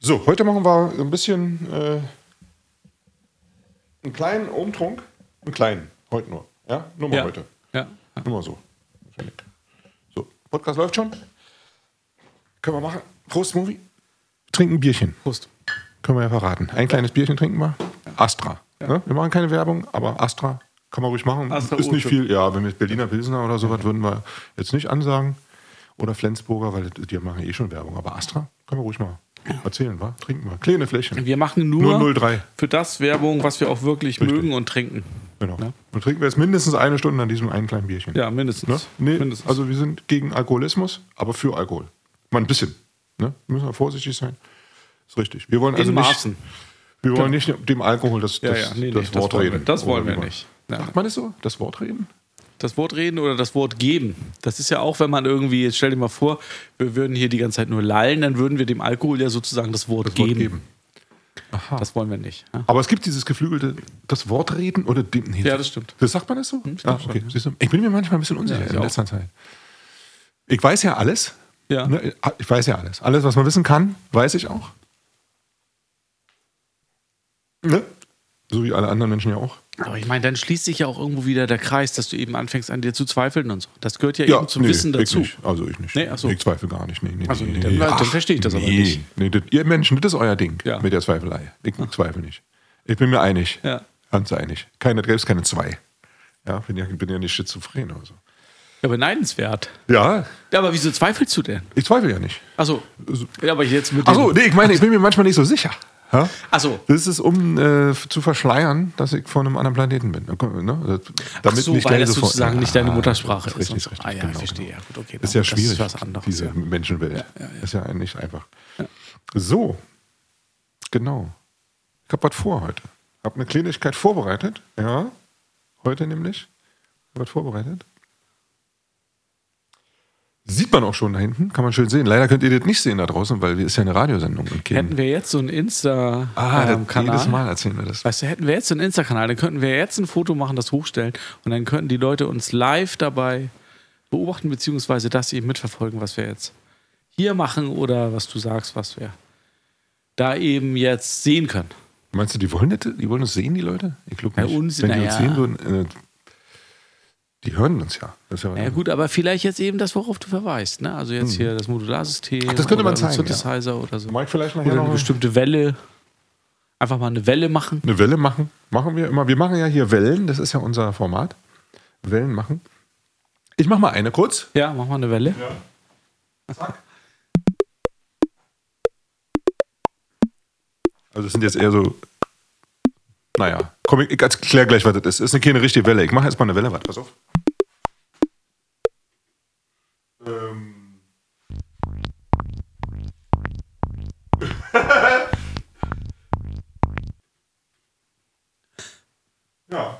So, heute machen wir ein bisschen einen kleinen Umtrunk. Einen kleinen, heute nur. Ja, nur mal heute. Ja. Nur mal so. So, Podcast läuft schon. Können wir machen. Prost, Movie. Trinken ein Bierchen. Prost. Können wir ja verraten. Ein kleines Bierchen trinken wir. Astra. Ja. Ne? Wir machen keine Werbung, aber Astra kann man ruhig machen. Astra ist nicht viel. Ja, wenn wir jetzt Berliner Pilsner oder sowas würden wir jetzt nicht ansagen. Oder Flensburger, weil die machen eh schon Werbung. Aber Astra können wir ruhig mal erzählen, wa? Trinken wir. Kleine Fläche. Wir machen nur 03. Für das Werbung, was wir auch wirklich mögen und trinken. Genau. Ja? Und trinken wir jetzt mindestens eine Stunde an diesem einen kleinen Bierchen. Ja, mindestens. Ne? Nee, mindestens. Also wir sind gegen Alkoholismus, aber für Alkohol. Mal ein bisschen. Ne? Müssen wir vorsichtig sein. Ist richtig. Wir wollen also nicht dem Alkohol das Wort reden. Das wollen wir nicht. Ja. Macht man das so? Das Wort reden? Das Wort reden oder das Wort geben. Das ist ja auch, wenn man irgendwie, jetzt stell dir mal vor, wir würden hier die ganze Zeit nur lallen, dann würden wir dem Alkohol ja sozusagen das Wort geben. Aha. Das wollen wir nicht. Ja? Aber es gibt dieses geflügelte, das Wort reden oder dem. Nee, ja, das stimmt. Das sagt man das so? Hm, okay. Schon, ja. Ich bin mir manchmal ein bisschen unsicher in letzter Zeit. Ich weiß ja alles. Ja. Ne? Ich weiß ja alles. Alles, was man wissen kann, weiß ich auch. Ne? So wie alle anderen Menschen ja auch. Aber ich meine, dann schließt sich ja auch irgendwo wieder der Kreis, dass du eben anfängst, an dir zu zweifeln und so. Das gehört ja eben zum Wissen dazu. Ich nicht. Also ich nicht. Nee, ach so. Ich zweifle gar nicht. Nee. Dann verstehe ich das aber nicht. Nee, ihr Menschen, das ist euer Ding mit der Zweifelei. Ich zweifle nicht. Ich bin mir einig. Ja. Ganz einig. Keine Drehs, keine zwei. Ja, bin ja nicht schizophren oder so. Ja, beneidenswert. Ja. Aber wieso zweifelst du denn? Ich zweifle ja nicht. Ach so. Aber jetzt mit ich bin mir manchmal nicht so sicher. Ja? Ach so. Das ist, um zu verschleiern, dass ich von einem anderen Planeten bin. Ne? Damit weil das sozusagen nicht deine Muttersprache ist. Richtig. Ah ja, genau, ich verstehe. Genau. Ja, gut, okay, ist ja schwierig, ist was anderes, diese Menschenwelt. Ja. Ist ja nicht einfach. Ja. So, genau. Ich habe was vor heute. Ich habe eine Kleinigkeit vorbereitet. Ja, heute nämlich. Ich habe was vorbereitet. Sieht man auch schon da hinten, kann man schön sehen. Leider könnt ihr das nicht sehen da draußen, weil es ist ja eine Radiosendung. Hätten wir jetzt so einen Insta-Kanal. Jedes Mal erzählen wir das. Weißt du, hätten wir jetzt so einen Insta-Kanal, dann könnten wir jetzt ein Foto machen, das hochstellen und dann könnten die Leute uns live dabei beobachten, beziehungsweise das eben mitverfolgen, was wir jetzt hier machen oder was du sagst, was wir da eben jetzt sehen können. Meinst du, die wollen uns sehen, die Leute? Ich glaube nicht. Die hören uns ja. Das ist ja gut, aber vielleicht jetzt eben das, worauf du verweist. Ne? Also jetzt hier das Modularsystem. Ach, das könnte man zeigen. Synthesizer oder so. Vielleicht oder eine bestimmte Welle. Einfach mal eine Welle machen. Eine Welle machen. Machen wir immer. Wir machen ja hier Wellen. Das ist ja unser Format. Wellen machen. Ich mach mal eine kurz. Ja, mach mal eine Welle. Ja. Zack. Also das sind jetzt eher so... Naja, komm, ich erkläre gleich, was das ist. Das ist keine richtige Welle. Ich mache erstmal eine Welle, warte, pass auf. Ja.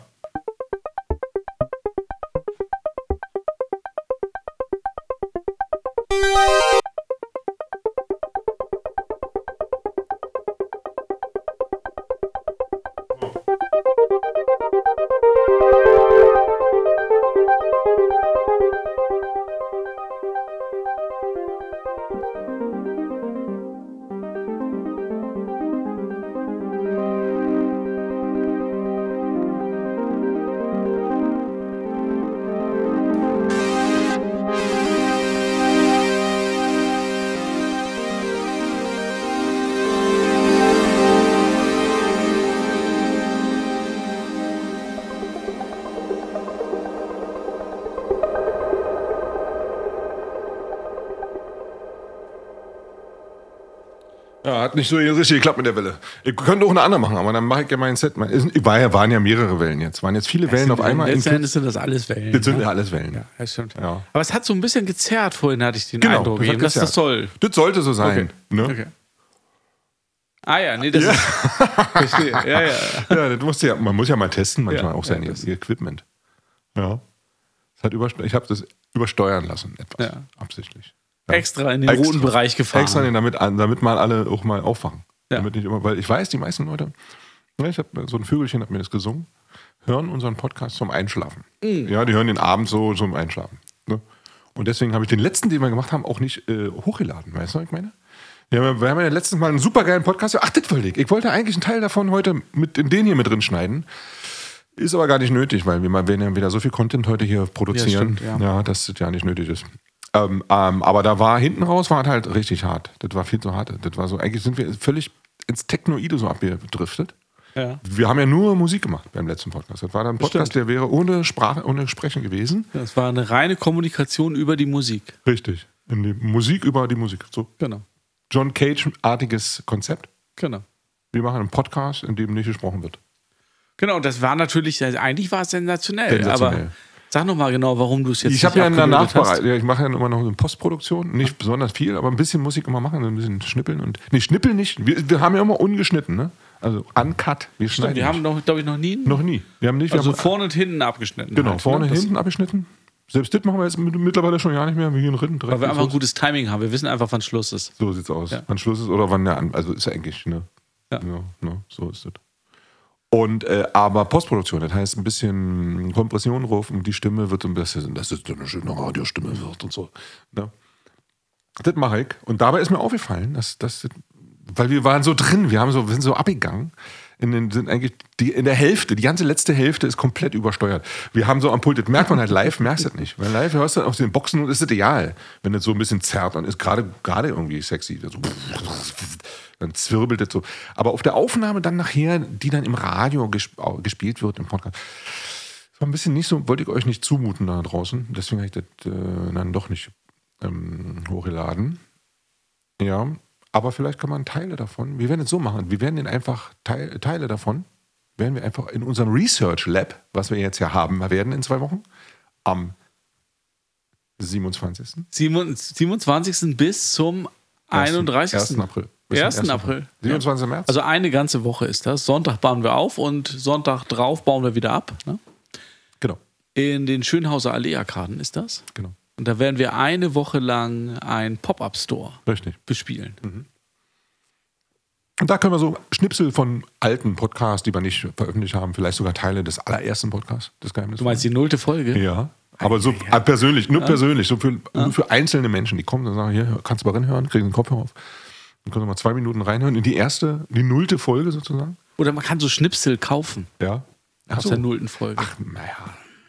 Hat nicht so richtig geklappt mit der Welle. Ich könnte auch eine andere machen, aber dann mache ich ja mein Set. Waren ja mehrere Wellen jetzt. Waren jetzt viele Wellen auf einmal. Letztendlich sind das alles Wellen. Das sind ja alles Wellen. Ja, das stimmt. Ja. Aber es hat so ein bisschen gezerrt vorhin, hatte ich den Eindruck. Genau, das soll. Das sollte so sein. Okay. Ne? Okay. Ah ja, nee, das ist... Verstehe. Ja, das musst du man muss ja mal testen manchmal auch sein Equipment. Ja. Ich habe das übersteuern lassen, etwas. Ja. Absichtlich. Ja. Extra in den roten Bereich gefahren. Extra, damit mal alle auch mal aufwachen. Ja. Damit nicht immer, weil ich weiß, die meisten Leute, ich habe so ein Vögelchen, hat mir das gesungen, hören unseren Podcast zum Einschlafen. Mhm. Ja, die hören den Abend so zum Einschlafen. Ne? Und deswegen habe ich den letzten, den wir gemacht haben, auch nicht hochgeladen, weißt du, was ich meine? Wir haben ja letztens mal einen supergeilen Podcast. Ach, das wollte ich. Ich wollte eigentlich einen Teil davon heute in den hier mit drin schneiden. Ist aber gar nicht nötig, weil wir werden ja wieder so viel Content heute hier produzieren, ja, stimmt, ja. Ja, dass das ja nicht nötig ist. Aber da war hinten raus, war halt richtig hart. Das war viel zu hart. Das war so, eigentlich sind wir völlig ins Technoide so abgedriftet. Ja. Wir haben ja nur Musik gemacht beim letzten Podcast. Das war dann ein Podcast, der wäre ohne Sprache, ohne Sprechen gewesen. Das war eine reine Kommunikation über die Musik. Richtig. In die Musik über die Musik. So. Genau. John Cage-artiges Konzept. Genau. Wir machen einen Podcast, in dem nicht gesprochen wird. Genau, das war natürlich, eigentlich war es sensationell. Aber sag nochmal genau, warum du es jetzt nicht abgebildet hast. Ja, ich mache ja immer noch eine Postproduktion, nicht besonders viel, aber ein bisschen muss ich immer machen, ein bisschen schnippeln und, nee, schnippeln nicht, wir haben ja immer ungeschnitten, ne? Also uncut, wir schneiden. Stimmt, wir haben noch, glaube ich, noch nie. Wir haben nicht, also vorne und hinten abgeschnitten. Genau, halt, vorne und hinten abgeschnitten. Selbst das machen wir jetzt mittlerweile schon gar nicht mehr. Wir gehen direkt. Weil wir einfach ein gutes Timing haben. Wir wissen einfach, wann Schluss ist. So sieht's aus. Ja. Wann Schluss ist oder wann der an. Also ist ja eigentlich, ne? Ja. Ja, so ist das. Und aber Postproduktion, das heißt ein bisschen Kompression drauf und die Stimme wird so ein bisschen, dass es eine schöne Radiostimme wird und so. Ne? Das mache ich. Und dabei ist mir aufgefallen, dass weil wir waren so drin, wir sind so abgegangen. Sind eigentlich in der Hälfte, die ganze letzte Hälfte ist komplett übersteuert. Wir haben so am Pult, das merkt man halt live, merkst du das nicht. Weil live hörst du auf den Boxen und ist das egal, wenn das so ein bisschen zerrt und ist gerade irgendwie sexy. So, dann zwirbelt das so. Aber auf der Aufnahme dann nachher, die dann im Radio gespielt wird, im Podcast, das war ein bisschen nicht so, wollte ich euch nicht zumuten da draußen. Deswegen habe ich das dann doch nicht hochgeladen. Ja. Aber vielleicht kann man Teile davon, wir werden es so machen, wir werden den einfach, Teile davon werden wir einfach in unserem Research Lab, was wir jetzt ja haben, werden in 2 Wochen, am 27. 27. bis zum 31. 1. April. Bis 1. April. 27. Ja. März. Also eine ganze Woche ist das. Sonntag bauen wir auf und Sonntag drauf bauen wir wieder ab. Ne? Genau. In den Schönhauser Allee-Arkaden ist das. Genau. Und da werden wir eine Woche lang einen Pop-Up-Store bespielen. Mhm. Und da können wir so Schnipsel von alten Podcasts, die wir nicht veröffentlicht haben, vielleicht sogar Teile des allerersten Podcasts, des Geheimnisses. Du meinst die 0. Folge? Ja, aber so persönlich, nur persönlich, so für einzelne Menschen, die kommen und sagen, hier, kannst du mal reinhören, kriegen den Kopfhörer auf. Dann können wir mal 2 Minuten reinhören in die 0. Folge sozusagen. Oder man kann so Schnipsel kaufen. Ja. Aus der 0. Folge. Ach, naja.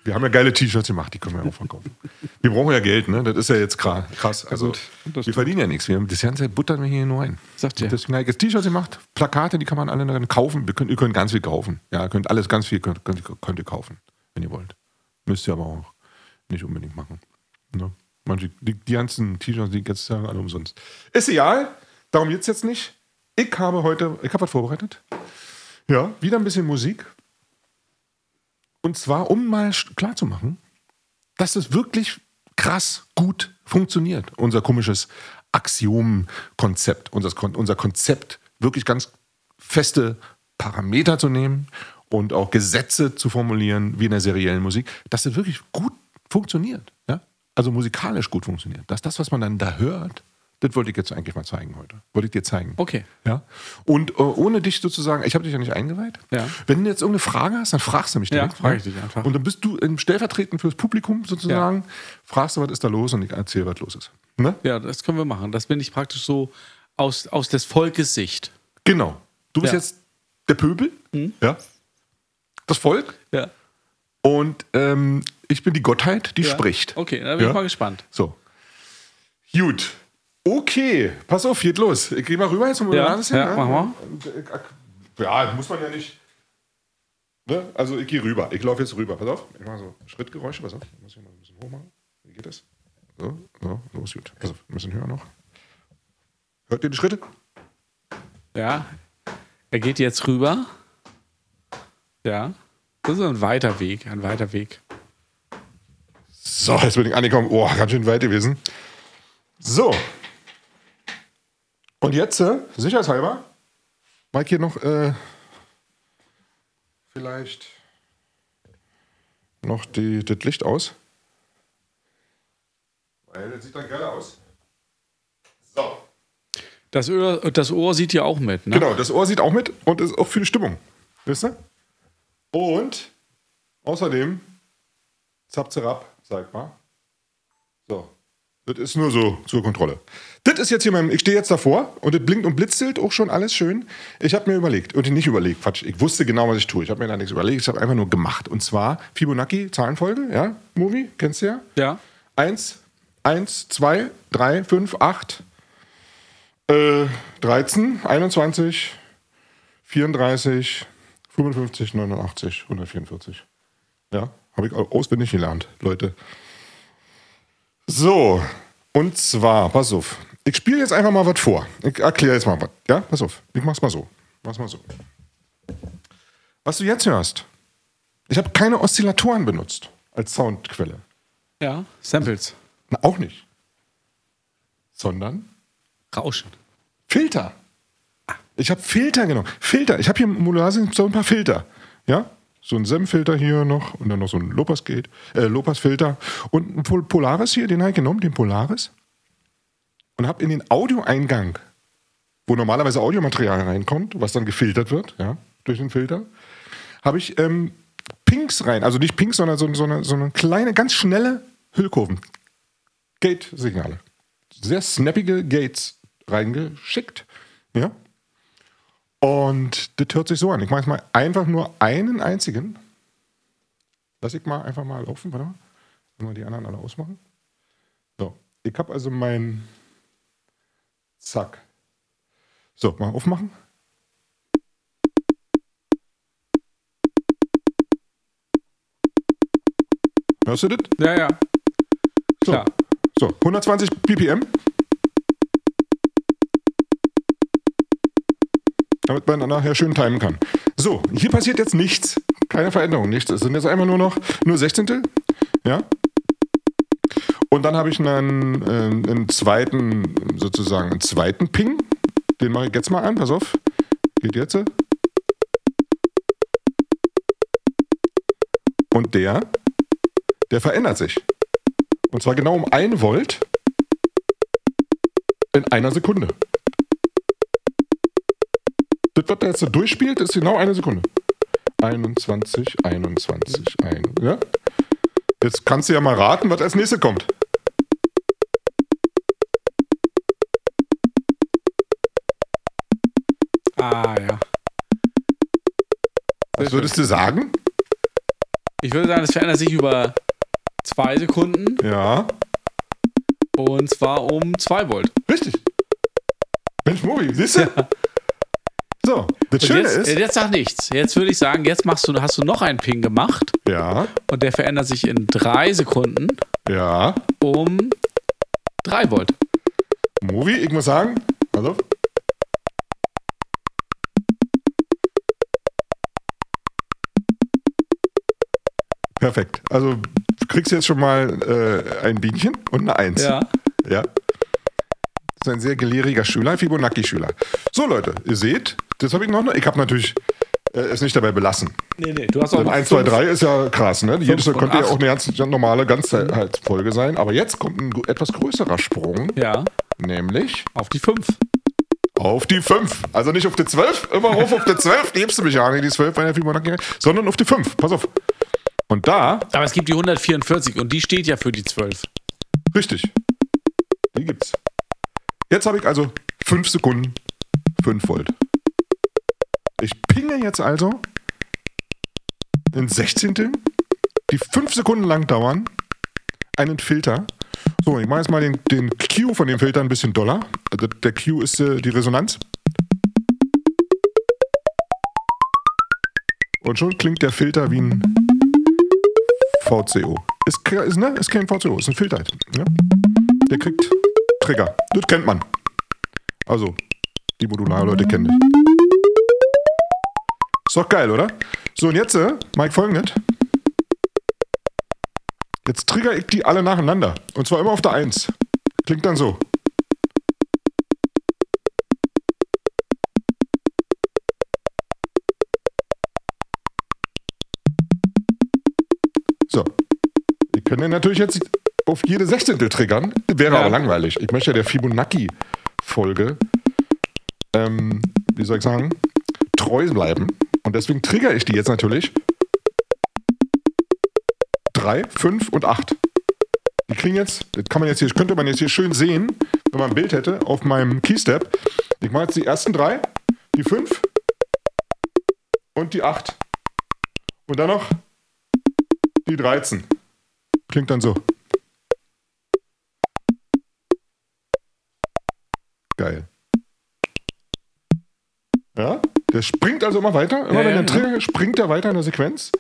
Wir haben ja geile T-Shirts gemacht, die können wir ja auch verkaufen. Wir brauchen ja Geld, ne? Das ist ja jetzt krass. Also, wir verdienen ja nichts. Das ganze buttern wir hier nur ein. Sagt ihr. Deswegen habe ich jetzt T-Shirts gemacht, Plakate, die kann man alle dann kaufen. Ihr könnt ganz viel kaufen. Ja, ihr könnt alles ganz viel könnt ihr kaufen, wenn ihr wollt. Müsst ihr aber auch nicht unbedingt machen. Ne? Manche, die ganzen T-Shirts, die jetzt sagen, alle umsonst. Ist egal, darum geht es jetzt nicht. Ich habe was vorbereitet. Ja, wieder ein bisschen Musik. Und zwar, um mal klarzumachen, dass es wirklich krass gut funktioniert. Unser komisches Axiom-Konzept, unser Konzept, wirklich ganz feste Parameter zu nehmen und auch Gesetze zu formulieren, wie in der seriellen Musik, dass das wirklich gut funktioniert. Ja? Also musikalisch gut funktioniert. Dass das, was man dann da hört, das wollte ich jetzt eigentlich mal zeigen heute. Wollte ich dir zeigen. Okay. Ja? Und ohne dich sozusagen, ich habe dich ja nicht eingeweiht. Ja. Wenn du jetzt irgendeine Frage hast, dann fragst du mich direkt. Ja, frage ich dich einfach. Und dann bist du stellvertretend fürs Publikum sozusagen, ja. Fragst du, was ist da los und ich erzähle, was los ist. Ne? Ja, das können wir machen. Das bin ich praktisch so aus des Volkes Sicht. Genau. Du bist jetzt der Pöbel, ja? Das Volk. Ja. Und ich bin die Gottheit, die spricht. Okay, da bin ich mal gespannt. So. Gut. Okay, pass auf, geht los. Ich geh mal rüber jetzt und machen wir. Ja, muss man ja nicht. Ne? Also ich gehe rüber. Ich laufe jetzt rüber. Pass auf, ich mache so Schrittgeräusche. Pass auf, ich muss hier mal ein bisschen hoch machen. Wie geht das? So, ist gut. Pass auf, ein bisschen höher noch. Hört ihr die Schritte? Ja, er geht jetzt rüber. Ja, das ist ein weiter Weg. So, jetzt bin ich angekommen. Oh, ganz schön weit gewesen. So. Und jetzt, sicherheitshalber, mag ich hier noch vielleicht noch das Licht aus. Weil das sieht dann geiler aus. So. Das Ohr sieht ja auch mit, ne? Genau, das Ohr sieht auch mit und ist auch für die Stimmung. Wisst ihr? Und außerdem, zap, zap, sag mal. So. Das ist nur so zur Kontrolle. Das ist jetzt hier mein. Ich stehe jetzt davor und das blinkt und blitzelt auch schon alles schön. Ich habe mir überlegt und nicht überlegt. Quatsch. Ich wusste genau, was ich tue. Ich habe mir da nichts überlegt. Ich habe einfach nur gemacht. Und zwar Fibonacci, Zahlenfolge, ja? Movie, kennst du ja? Ja. 1, 2, 3, 5, 8, 13, 21, 34, 55, 89, 144. Ja, habe ich auswendig gelernt, Leute. So, und zwar, pass auf. Ich spiele jetzt einfach mal was vor. Ich erkläre jetzt mal was. Ja, pass auf. Ich mach's mal so. Was du jetzt hörst, ich habe keine Oszillatoren benutzt als Soundquelle. Ja, Samples. Na, auch nicht. Sondern Rauschen. Filter. Ich habe Filter genommen. Filter. Ich habe hier im Modular sind so ein paar Filter. Ja? So ein SEM-Filter hier noch und dann noch so ein Lopas-Filter und ein Polaris hier, den habe ich genommen, den Polaris. Und habe in den Audioeingang, wo normalerweise Audiomaterial reinkommt, was dann gefiltert wird, ja, durch den Filter, habe ich Pings rein. Also nicht Pings, sondern so eine kleine, ganz schnelle Hüllkurven. Gate-Signale. Sehr snappige Gates reingeschickt. Ja. Und das hört sich so an. Ich mache jetzt mal einfach nur einen einzigen. Lass ich mal einfach mal laufen. Warte mal. Wenn wir die anderen alle ausmachen. So. Ich habe also meinen. Zack. So, mal aufmachen. Hörst du das? Ja, ja. So. Klar. So, 120 BPM. Damit man nachher schön timen kann. So, hier passiert jetzt nichts. Keine Veränderung, nichts. Es sind jetzt einfach nur noch nur Sechzehntel. Ja. Und dann habe ich einen zweiten Ping. Den mache ich jetzt mal an. Pass auf. Geht jetzt. Und der verändert sich. Und zwar genau um 1 Volt in einer Sekunde. Das, was der jetzt so durchspielt, ist genau eine Sekunde. 21, ja? Jetzt kannst du ja mal raten, was als nächstes kommt. Ah, ja. Was würdest du sagen? Ich würde sagen, es verändert sich über 2 Sekunden. Ja. Und zwar um 2 Volt. Richtig. Mensch, Mobi, siehst du? Ja. So, das Schöne jetzt, ist. Jetzt sag nichts. Jetzt würde ich sagen, jetzt hast du noch einen Ping gemacht. Ja. Und der verändert sich in 3 Sekunden. Ja. Um 3 Volt. Movi, ich muss sagen. Hallo. Perfekt. Also du kriegst jetzt schon mal ein Bienchen und eine 1. Ja. Ja. Das ist ein sehr gelehriger Schüler, Fibonacci-Schüler. So, Leute, ihr seht, das habe ich noch. Ich habe natürlich es nicht dabei belassen. Nee, du hast auch. 1, 2, 3 ist ja krass, ne? Jedes könnte ja auch eine ganz normale Ganzheitsfolge sein. Aber jetzt kommt ein etwas größerer Sprung. Ja. Nämlich. Auf die 5. Auf die 5. Also nicht auf die 12, immer rauf auf die 12. Die hebst du mich ja nicht, die 12 bei der Fibonacci, sondern auf die 5. Pass auf. Und da. Aber es gibt die 144 und die steht ja für die 12. Richtig. Die gibt's. Jetzt habe ich also 5 Sekunden 5 Volt. Ich pinge jetzt also in Sechzehnteln, die 5 Sekunden lang dauern, einen Filter. So, ich mache jetzt mal den Q von dem Filter ein bisschen doller. Der Q ist die Resonanz. Und schon klingt der Filter wie ein VCO. Ist kein VCO, ist ein Filter. Ja? Der kriegt... Trigger. Das kennt man. Also, die Modular-Leute kennen dich. Ist doch geil, oder? So, und jetzt, Mike, folgendes. Jetzt trigger ich die alle nacheinander. Und zwar immer auf der 1. Klingt dann so. So. Wir können den natürlich jetzt... auf jede Sechzehntel triggern, wäre aber langweilig. Ich möchte ja der Fibonacci-Folge, wie soll ich sagen, treu bleiben. Und deswegen triggere ich die jetzt natürlich 3, 5 und 8. Die kriegen jetzt, das kann man jetzt hier, könnte man jetzt hier schön sehen, wenn man ein Bild hätte, auf meinem Keystep. Ich mache jetzt die ersten 3, die 5 und die 8. Und dann noch die 13. Klingt dann so. Geil. Ja, der springt also immer weiter. Immer wenn der Trigger springt er weiter in der Sequenz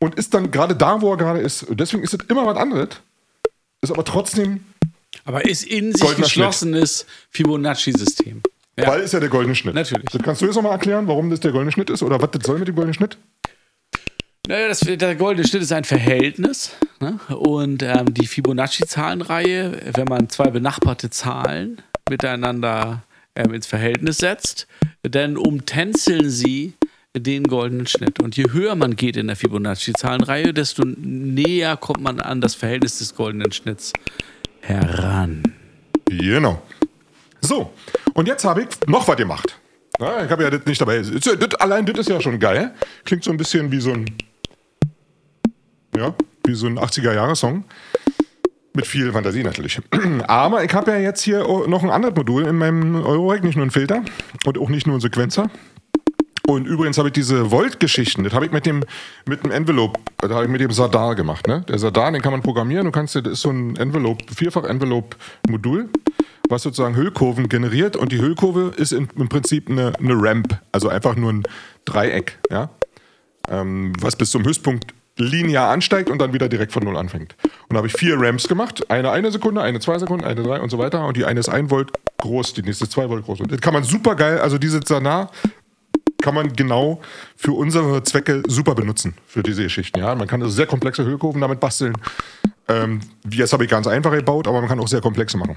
und ist dann gerade da, wo er gerade ist. Und deswegen ist es immer was anderes. Ist aber trotzdem. Aber ist in sich geschlossenes Fibonacci-System. Ja. Weil ist ja der goldene Schnitt. Natürlich. Das kannst du jetzt nochmal erklären, warum das der goldene Schnitt ist oder was das soll mit dem goldenen Schnitt? Naja, der goldene Schnitt ist ein Verhältnis, ne? Und die Fibonacci-Zahlenreihe, wenn man zwei benachbarte Zahlen miteinander ins Verhältnis setzt, dann umtänzeln sie den goldenen Schnitt. Und je höher man geht in der Fibonacci-Zahlenreihe, desto näher kommt man an das Verhältnis des goldenen Schnitts heran. Genau. So, und jetzt habe ich noch was gemacht. Ja, ich habe ja das nicht dabei. Allein das ist ja schon geil. Klingt so ein bisschen wie so ein, ja, wie so ein 80er-Jahre-Song. Mit viel Fantasie natürlich. Aber ich habe ja jetzt hier noch ein anderes Modul in meinem Eurorack, nicht nur einen Filter und auch nicht nur einen Sequenzer. Und übrigens habe ich diese Volt-Geschichten, das habe ich mit dem Envelope, das habe ich mit dem SADAR gemacht. Ne? Der SADAR, den kann man programmieren. Du kannst, das ist so ein Envelope, Vierfach-Envelope-Modul, was sozusagen Hüllkurven generiert. Und die Hüllkurve ist im Prinzip eine Ramp, also einfach nur ein Dreieck, ja? Was bis zum Höchstpunkt linear ansteigt und dann wieder direkt von Null anfängt. Und da habe ich 4 Ramps gemacht. Eine Sekunde, eine 2 Sekunden, eine 3 und so weiter. Und die eine ist 1 Volt groß, die nächste 2 Volt groß. Und das kann man super geil, also diese Zanar kann man genau für unsere Zwecke super benutzen, für diese Geschichten. Ja? Man kann also sehr komplexe Hüllkurven damit basteln. Jetzt habe ich ganz einfach gebaut, aber man kann auch sehr komplexe machen.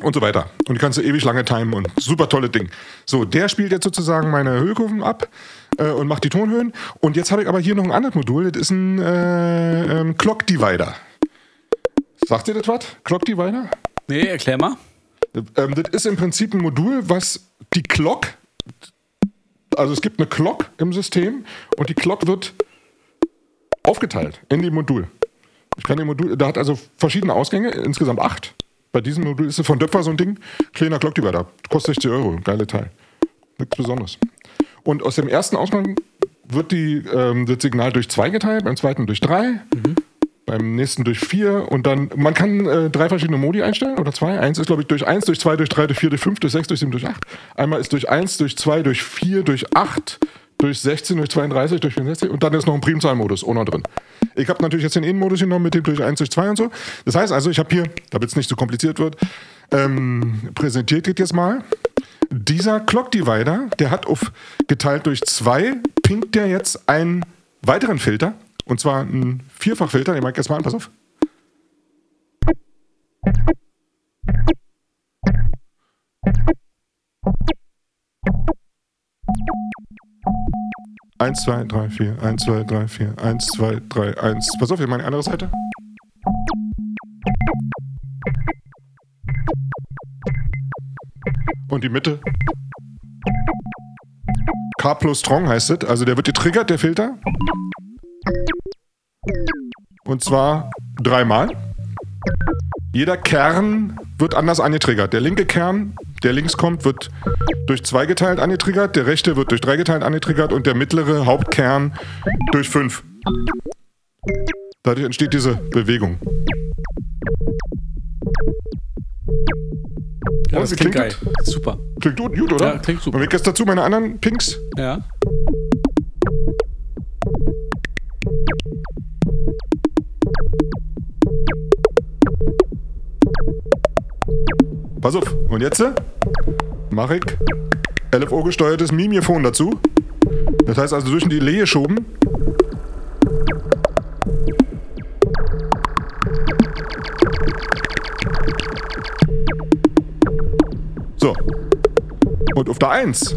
Und so weiter. Und die kannst du ewig lange timen und super tolle Ding. So, der spielt jetzt sozusagen meine Hüllkurven ab und macht die Tonhöhen. Und jetzt habe ich aber hier noch ein anderes Modul. Das ist ein Clock Divider. Sagt ihr das was? Clock Divider? Nee, erklär mal. Das ist im Prinzip ein Modul, was die Clock, also es gibt eine Clock im System und die Clock wird aufgeteilt in die Modul. Ich kann die Modul, da hat also verschiedene Ausgänge, insgesamt 8. Bei diesem Modul ist es von Döpfer so ein Ding, kleiner Clock Divider, kostet 60 Euro, geile Teil. Nichts Besonderes. Und aus dem ersten Ausgang wird das Signal durch 2 geteilt, beim zweiten durch 3, beim nächsten durch 4 und dann, man kann 3 verschiedene Modi einstellen oder 2. Eins ist glaube ich durch 1, durch 2, durch 3, durch 4, durch 5, durch 6, durch 7, durch 8. Einmal ist durch 1, durch 2, durch 4, durch 8, durch 16, durch 32, durch 64 und dann ist noch ein Primzahlmodus auch noch drin. Ich habe natürlich jetzt den Innenmodus genommen mit dem durch 1, durch 2 und so. Das heißt also, ich habe hier, damit es nicht so kompliziert wird, präsentiert geht jetzt mal. Dieser Clock Divider, der hat auf geteilt durch 2, pinkt der jetzt einen weiteren Filter. Und zwar einen Vierfachfilter. Den mach ich jetzt mal an, pass auf. Eins, zwei, drei, vier, eins, zwei, drei, vier, eins, zwei, drei, eins. Pass auf, ich meine andere Seite. Und die Mitte. Karplus-Strong heißt es. Also der wird getriggert, der Filter. Und zwar 3 Mal. Jeder Kern wird anders angetriggert. Der linke Kern, der links kommt, wird durch 2 geteilt angetriggert, der rechte wird durch 3 geteilt angetriggert und der mittlere Hauptkern durch 5. Dadurch entsteht diese Bewegung. Ja, das klingt geil. Super. Klingt gut, oder? Ja, klingt super. Und ich jetzt dazu meine anderen Pinks. Ja. Pass auf, und jetzt mache ich LFO-gesteuertes Mimephon dazu. Das heißt also zwischen die Lehe geschoben. So. Und auf der 1,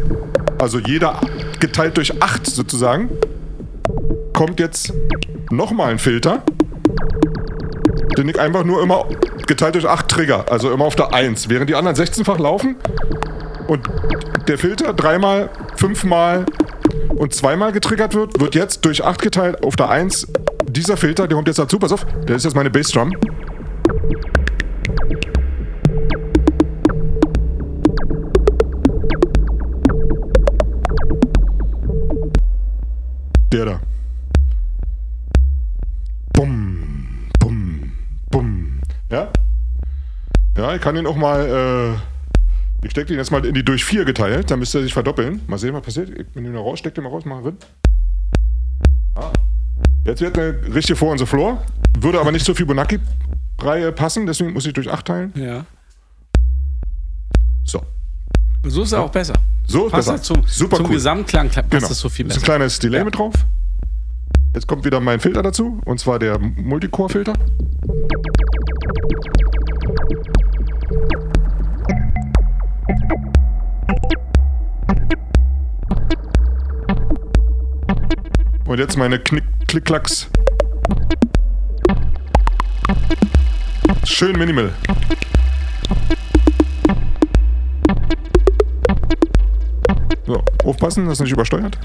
also jeder geteilt durch 8 sozusagen, kommt jetzt nochmal ein Filter, den ich einfach nur immer geteilt durch 8 Trigger, also immer auf der 1. Während die anderen 16-fach laufen und der Filter 3-mal, 5-mal und 2-mal getriggert wird, wird jetzt durch 8 geteilt auf der 1. Dieser Filter, der kommt jetzt dazu, pass auf, der ist jetzt meine Bassdrum. Ja, ich kann ihn auch mal, ich stecke den jetzt mal in die durch 4 geteilt, dann müsste er sich verdoppeln. Mal sehen, was passiert. Ich nehme ihn raus, steck den mal raus, mach rein. Ah. Jetzt wird eine richtige Four on the Floor, würde aber nicht zur Fibonacci-Reihe passen, deswegen muss ich durch 8 teilen. Ja. So. So ist er auch besser. So ist besser. Zum cool. Gesamtklang passt genau. Das so viel besser. Ist ein kleines Delay mit drauf. Jetzt kommt wieder mein Filter dazu, und zwar der Multicore-Filter. Und jetzt meine Klick-Klacks. Schön minimal. So, aufpassen, dass es nicht übersteuert.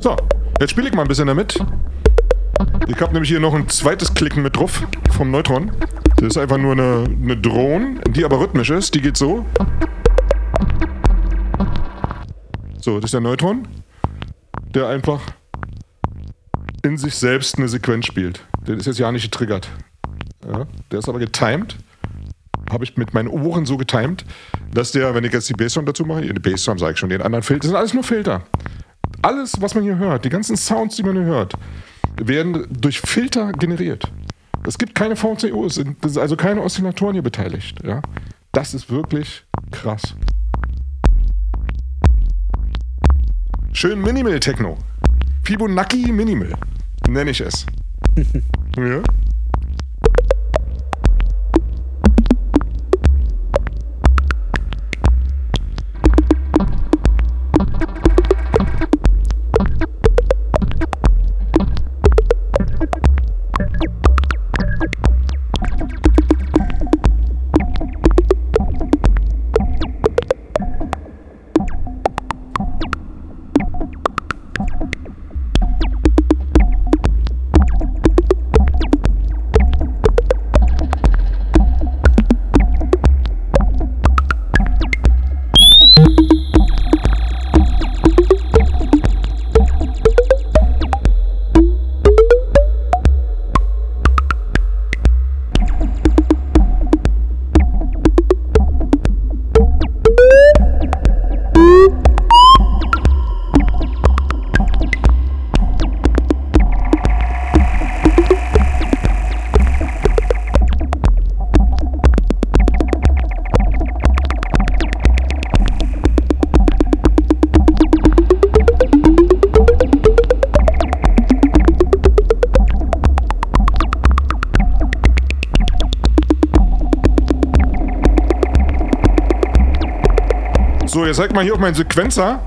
So, jetzt spiele ich mal ein bisschen damit. Ich habe nämlich hier noch ein zweites Klicken mit drauf vom Neutron. Das ist einfach nur eine Drone, die aber rhythmisch ist. Die geht so. So, das ist der Neutron, der einfach in sich selbst eine Sequenz spielt. Der ist jetzt ja nicht getriggert. Ja, der ist aber getimed. Habe ich mit meinen Ohren so getimed, dass der, wenn ich jetzt die Bassdrum dazu mache, die Bassdrum sage ich schon, den anderen Filter, das sind alles nur Filter. Alles, was man hier hört, die ganzen Sounds, die man hier hört, werden durch Filter generiert. Es gibt keine VCOs, es sind also keine Oszillatoren hier beteiligt. Ja? Das ist wirklich krass. Schön Minimal Techno. Fibonacci Minimal nenne ich es. Ja. Jetzt zeigt mal hier auf meinen Sequenzer,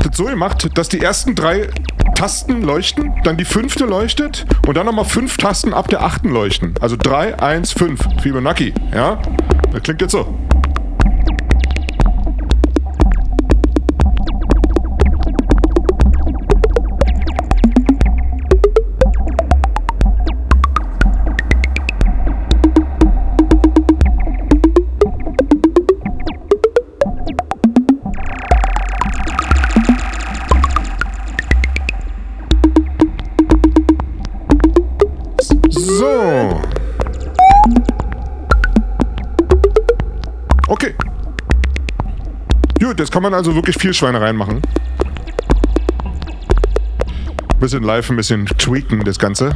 das so gemacht, dass die ersten 3 Tasten leuchten, dann die 5. leuchtet und dann nochmal 5 Tasten ab der 8. leuchten. Also 3, 1, 5, Fibonacci, ja? Das klingt jetzt so. Jetzt kann man also wirklich viel Schweine reinmachen. Ein bisschen live, ein bisschen tweaken das Ganze.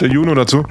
Der Juno dazu.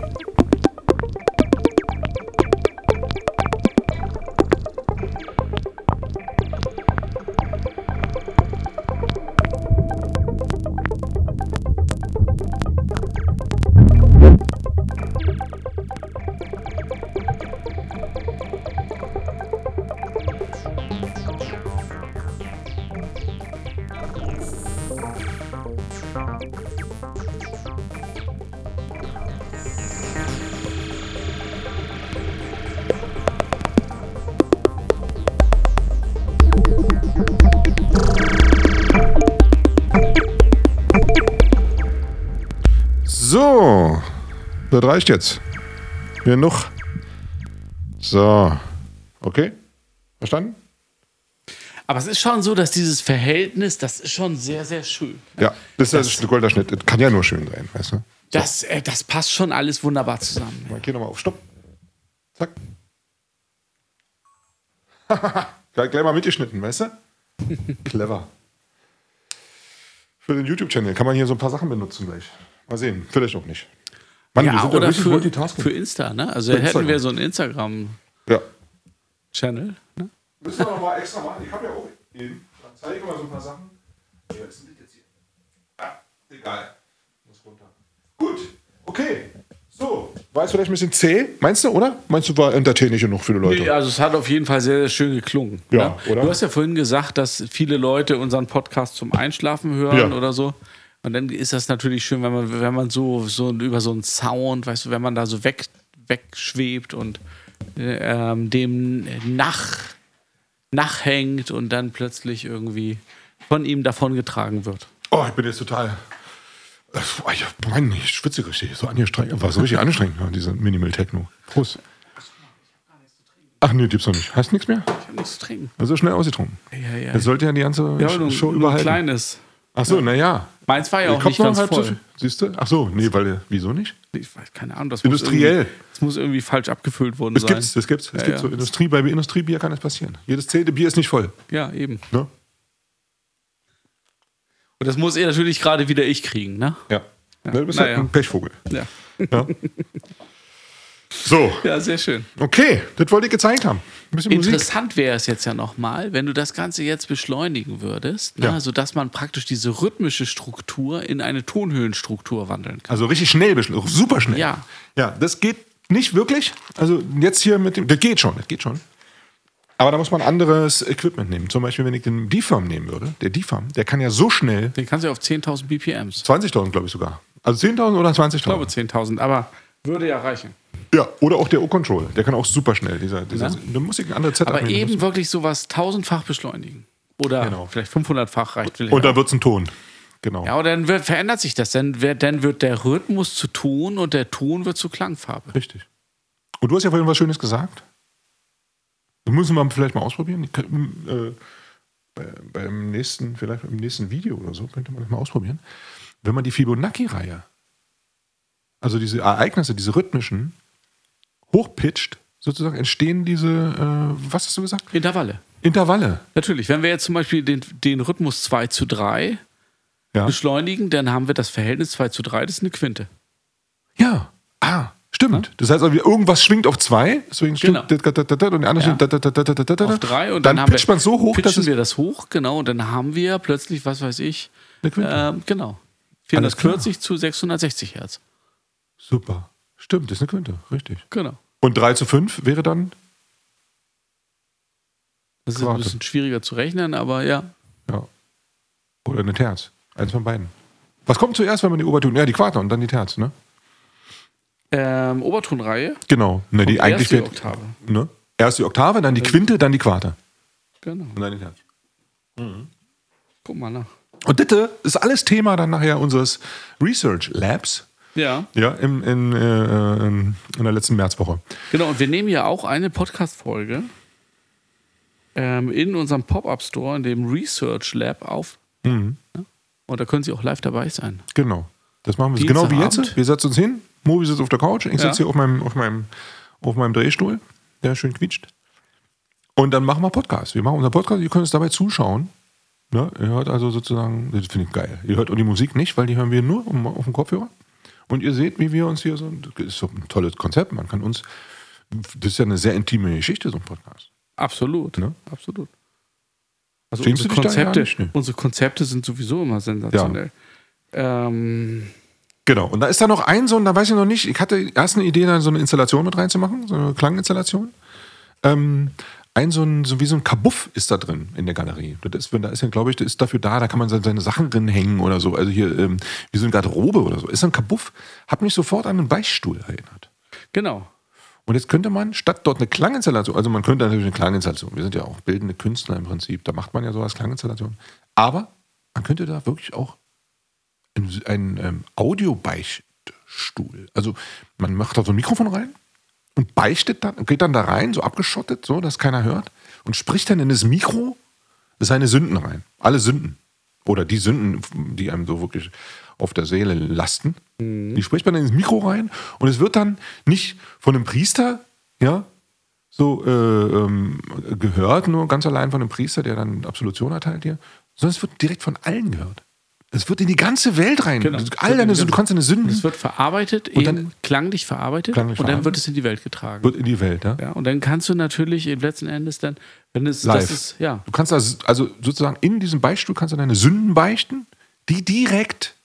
Das reicht jetzt. Genug. So. Okay? Verstanden? Aber es ist schon so, dass dieses Verhältnis, das ist schon sehr, sehr schön. Ja, das ist ein goldener Schnitt. Das kann ja nur schön sein, weißt du? So. Das passt schon alles wunderbar zusammen. Mal geh nochmal auf Stopp. Zack. Gleich mal mitgeschnitten, weißt du? Clever. Für den YouTube-Channel kann man hier so ein paar Sachen benutzen gleich. Mal sehen, vielleicht noch nicht. Mann, ja, wir sind oder für Insta, ne? Also für hätten Instagram. Wir so einen Instagram-Channel. Ja. Ne? Müssen wir nochmal extra machen. Ich habe ja auch eben. Dann zeige ich mal so ein paar Sachen. Ja, ist denn das jetzt hier? Ja, egal. Muss runter. Gut, okay. So, war es vielleicht ein bisschen zäh, meinst du, oder? Meinst du, war entertaining genug für die Leute? Nee, also es hat auf jeden Fall sehr, sehr schön geklungen. Ja, ne? Oder? Du hast ja vorhin gesagt, dass viele Leute unseren Podcast zum Einschlafen hören oder so. Und dann ist das natürlich schön, wenn man so über so einen Sound, weißt du, wenn man da so wegschwebt und dem nachhängt und dann plötzlich irgendwie von ihm davongetragen wird. Oh, ich bin jetzt total... Mann, ich schwitze richtig. So angestrengt. War so richtig anstrengend, diese Minimal Techno. Prost. Ach nee, gibt's noch nicht. Hast du nichts mehr? Ich hab nichts zu trinken. Also schnell ausgetrunken. Ja. Das sollte ja die ganze Show überhalten. Kleines. Ach so, naja. Meins war ja auch nicht ganz voll. Siehst du? Ach so, nee, weil wieso nicht? Ich weiß, keine Ahnung. Das industriell. Das muss irgendwie falsch abgefüllt worden sein. Das gibt's. Es gibt so Industrie. Bei Industriebier kann das passieren. Jedes 10. Bier ist nicht voll. Ja, eben. Ne? Und das muss ihr natürlich gerade wieder ich kriegen, ne? Ja. Du bist halt ein Pechvogel. Ja. So. Ja, sehr schön. Okay, das wollte ich gezeigt haben. Ein bisschen interessant wäre es jetzt ja nochmal, wenn du das Ganze jetzt beschleunigen würdest, sodass man praktisch diese rhythmische Struktur in eine Tonhöhenstruktur wandeln kann. Also richtig schnell, super schnell. Ja, das geht nicht wirklich. Also jetzt hier mit dem... Das geht schon. Aber da muss man anderes Equipment nehmen. Zum Beispiel, wenn ich den D-Farm nehmen würde, der D-Farm, der kann ja so schnell... Den kannst du ja auf 10.000 BPMs. 20.000, glaube ich sogar. Also 10.000 oder 20.000? Ich glaube 10.000, aber würde ja reichen. Ja, oder auch der O-Control, der kann auch super schnell. Da muss ich ein anderes Setup nehmen. Aber eben wirklich sowas 1000-fach beschleunigen. Oder vielleicht 500-fach reicht. Und dann wird es ein Ton. Genau. Ja, aber dann verändert sich das. Dann wird der Rhythmus zu Ton und der Ton wird zu Klangfarbe. Richtig. Und du hast ja vorhin was Schönes gesagt. Das müssen wir vielleicht mal ausprobieren. Vielleicht im nächsten Video oder so könnte man das mal ausprobieren. Wenn man die Fibonacci-Reihe, also diese Ereignisse, diese rhythmischen, hochpitcht, sozusagen entstehen diese, was hast du gesagt? Intervalle. Natürlich. Wenn wir jetzt zum Beispiel den Rhythmus 2:3 beschleunigen, dann haben wir das Verhältnis 2:3, das ist eine Quinte. Ja, stimmt. Das heißt, irgendwas schwingt auf 2, deswegen stimmt und der andere schwingt auf 3 und dann pitcht man so hoch, dass wir das hoch, und dann haben wir plötzlich, was weiß ich, 440 zu 660 Hertz. Super. Stimmt, das ist eine Quinte, richtig. Genau. Und 3:5 wäre dann? Das ist ein bisschen schwieriger zu rechnen, aber ja. Oder eine Terz. Eins von beiden. Was kommt zuerst, wenn man die Obertöne? Ja, die Quarter und dann die Terz, ne? Obertonreihe. Genau. Ne, die eigentlich erst die Oktave. Ne? Erst die Oktave, dann die Quinte, dann die Quarte. Genau. Und dann die Terz. Mhm. Guck mal nach. Und das ist alles Thema dann nachher unseres Research Labs. Ja, in der letzten Märzwoche. Genau, und wir nehmen ja auch eine Podcast-Folge in unserem Pop-Up-Store, in dem Research Lab auf. Mhm. Ja? Und da können Sie auch live dabei sein. Genau. Das machen wir genau wie jetzt. Wir setzen uns hin. Mobi sitzt auf der Couch, ich sitze hier auf meinem Drehstuhl, der schön quietscht. Und dann machen wir Podcast. Wir machen unseren Podcast, ihr könnt uns dabei zuschauen. Ne? Ihr hört also sozusagen, das finde ich geil, ihr hört auch die Musik nicht, weil die hören wir nur auf dem Kopfhörer. Und ihr seht, wie wir uns hier so, das ist so ein tolles Konzept, man kann uns, das ist ja eine sehr intime Geschichte, so ein Podcast. Absolut, ne? Absolut. Also unsere Konzepte sind sowieso immer sensationell. Ja. Genau, und da ist da noch da weiß ich noch nicht, ich hatte erst eine Idee, da so eine Installation mit reinzumachen, so eine Klanginstallation. So wie so ein Kabuff ist da drin in der Galerie. Das ist dafür da kann man seine Sachen drin hängen oder so. Also hier, wie so eine Garderobe oder so. Ist ein Kabuff, hat mich sofort an einen Beichtstuhl erinnert. Genau. Und jetzt könnte man, statt dort eine Klanginstallation, also man könnte natürlich eine Klanginstallation, wir sind ja auch bildende Künstler im Prinzip, da macht man ja sowas, Klanginstallation. Aber man könnte da wirklich auch ein Audio-Beichtstuhl Beichtstuhl. Also man macht da so ein Mikrofon rein und beichtet dann, geht dann da rein, so abgeschottet, so, dass keiner hört und spricht dann in das Mikro seine Sünden rein. Alle Sünden. Oder die Sünden, die einem so wirklich auf der Seele lasten. Mhm. Die spricht man dann ins Mikro rein und es wird dann nicht von einem Priester, ja, so gehört, nur ganz allein von einem Priester, der dann Absolution erteilt dir, sondern es wird direkt von allen gehört. Es wird in die ganze Welt rein. Genau. All deine Sünden, du kannst deine Sünden. Es wird verarbeitet, und dann, eben klanglich verarbeitet und dann wird es in die Welt getragen. Wird in die Welt, ja. Ja, und dann kannst du natürlich im letzten Endes dann, wenn es live. Das ist, ja. Du kannst also sozusagen in diesem Beichtstuhl kannst du deine Sünden beichten, die direkt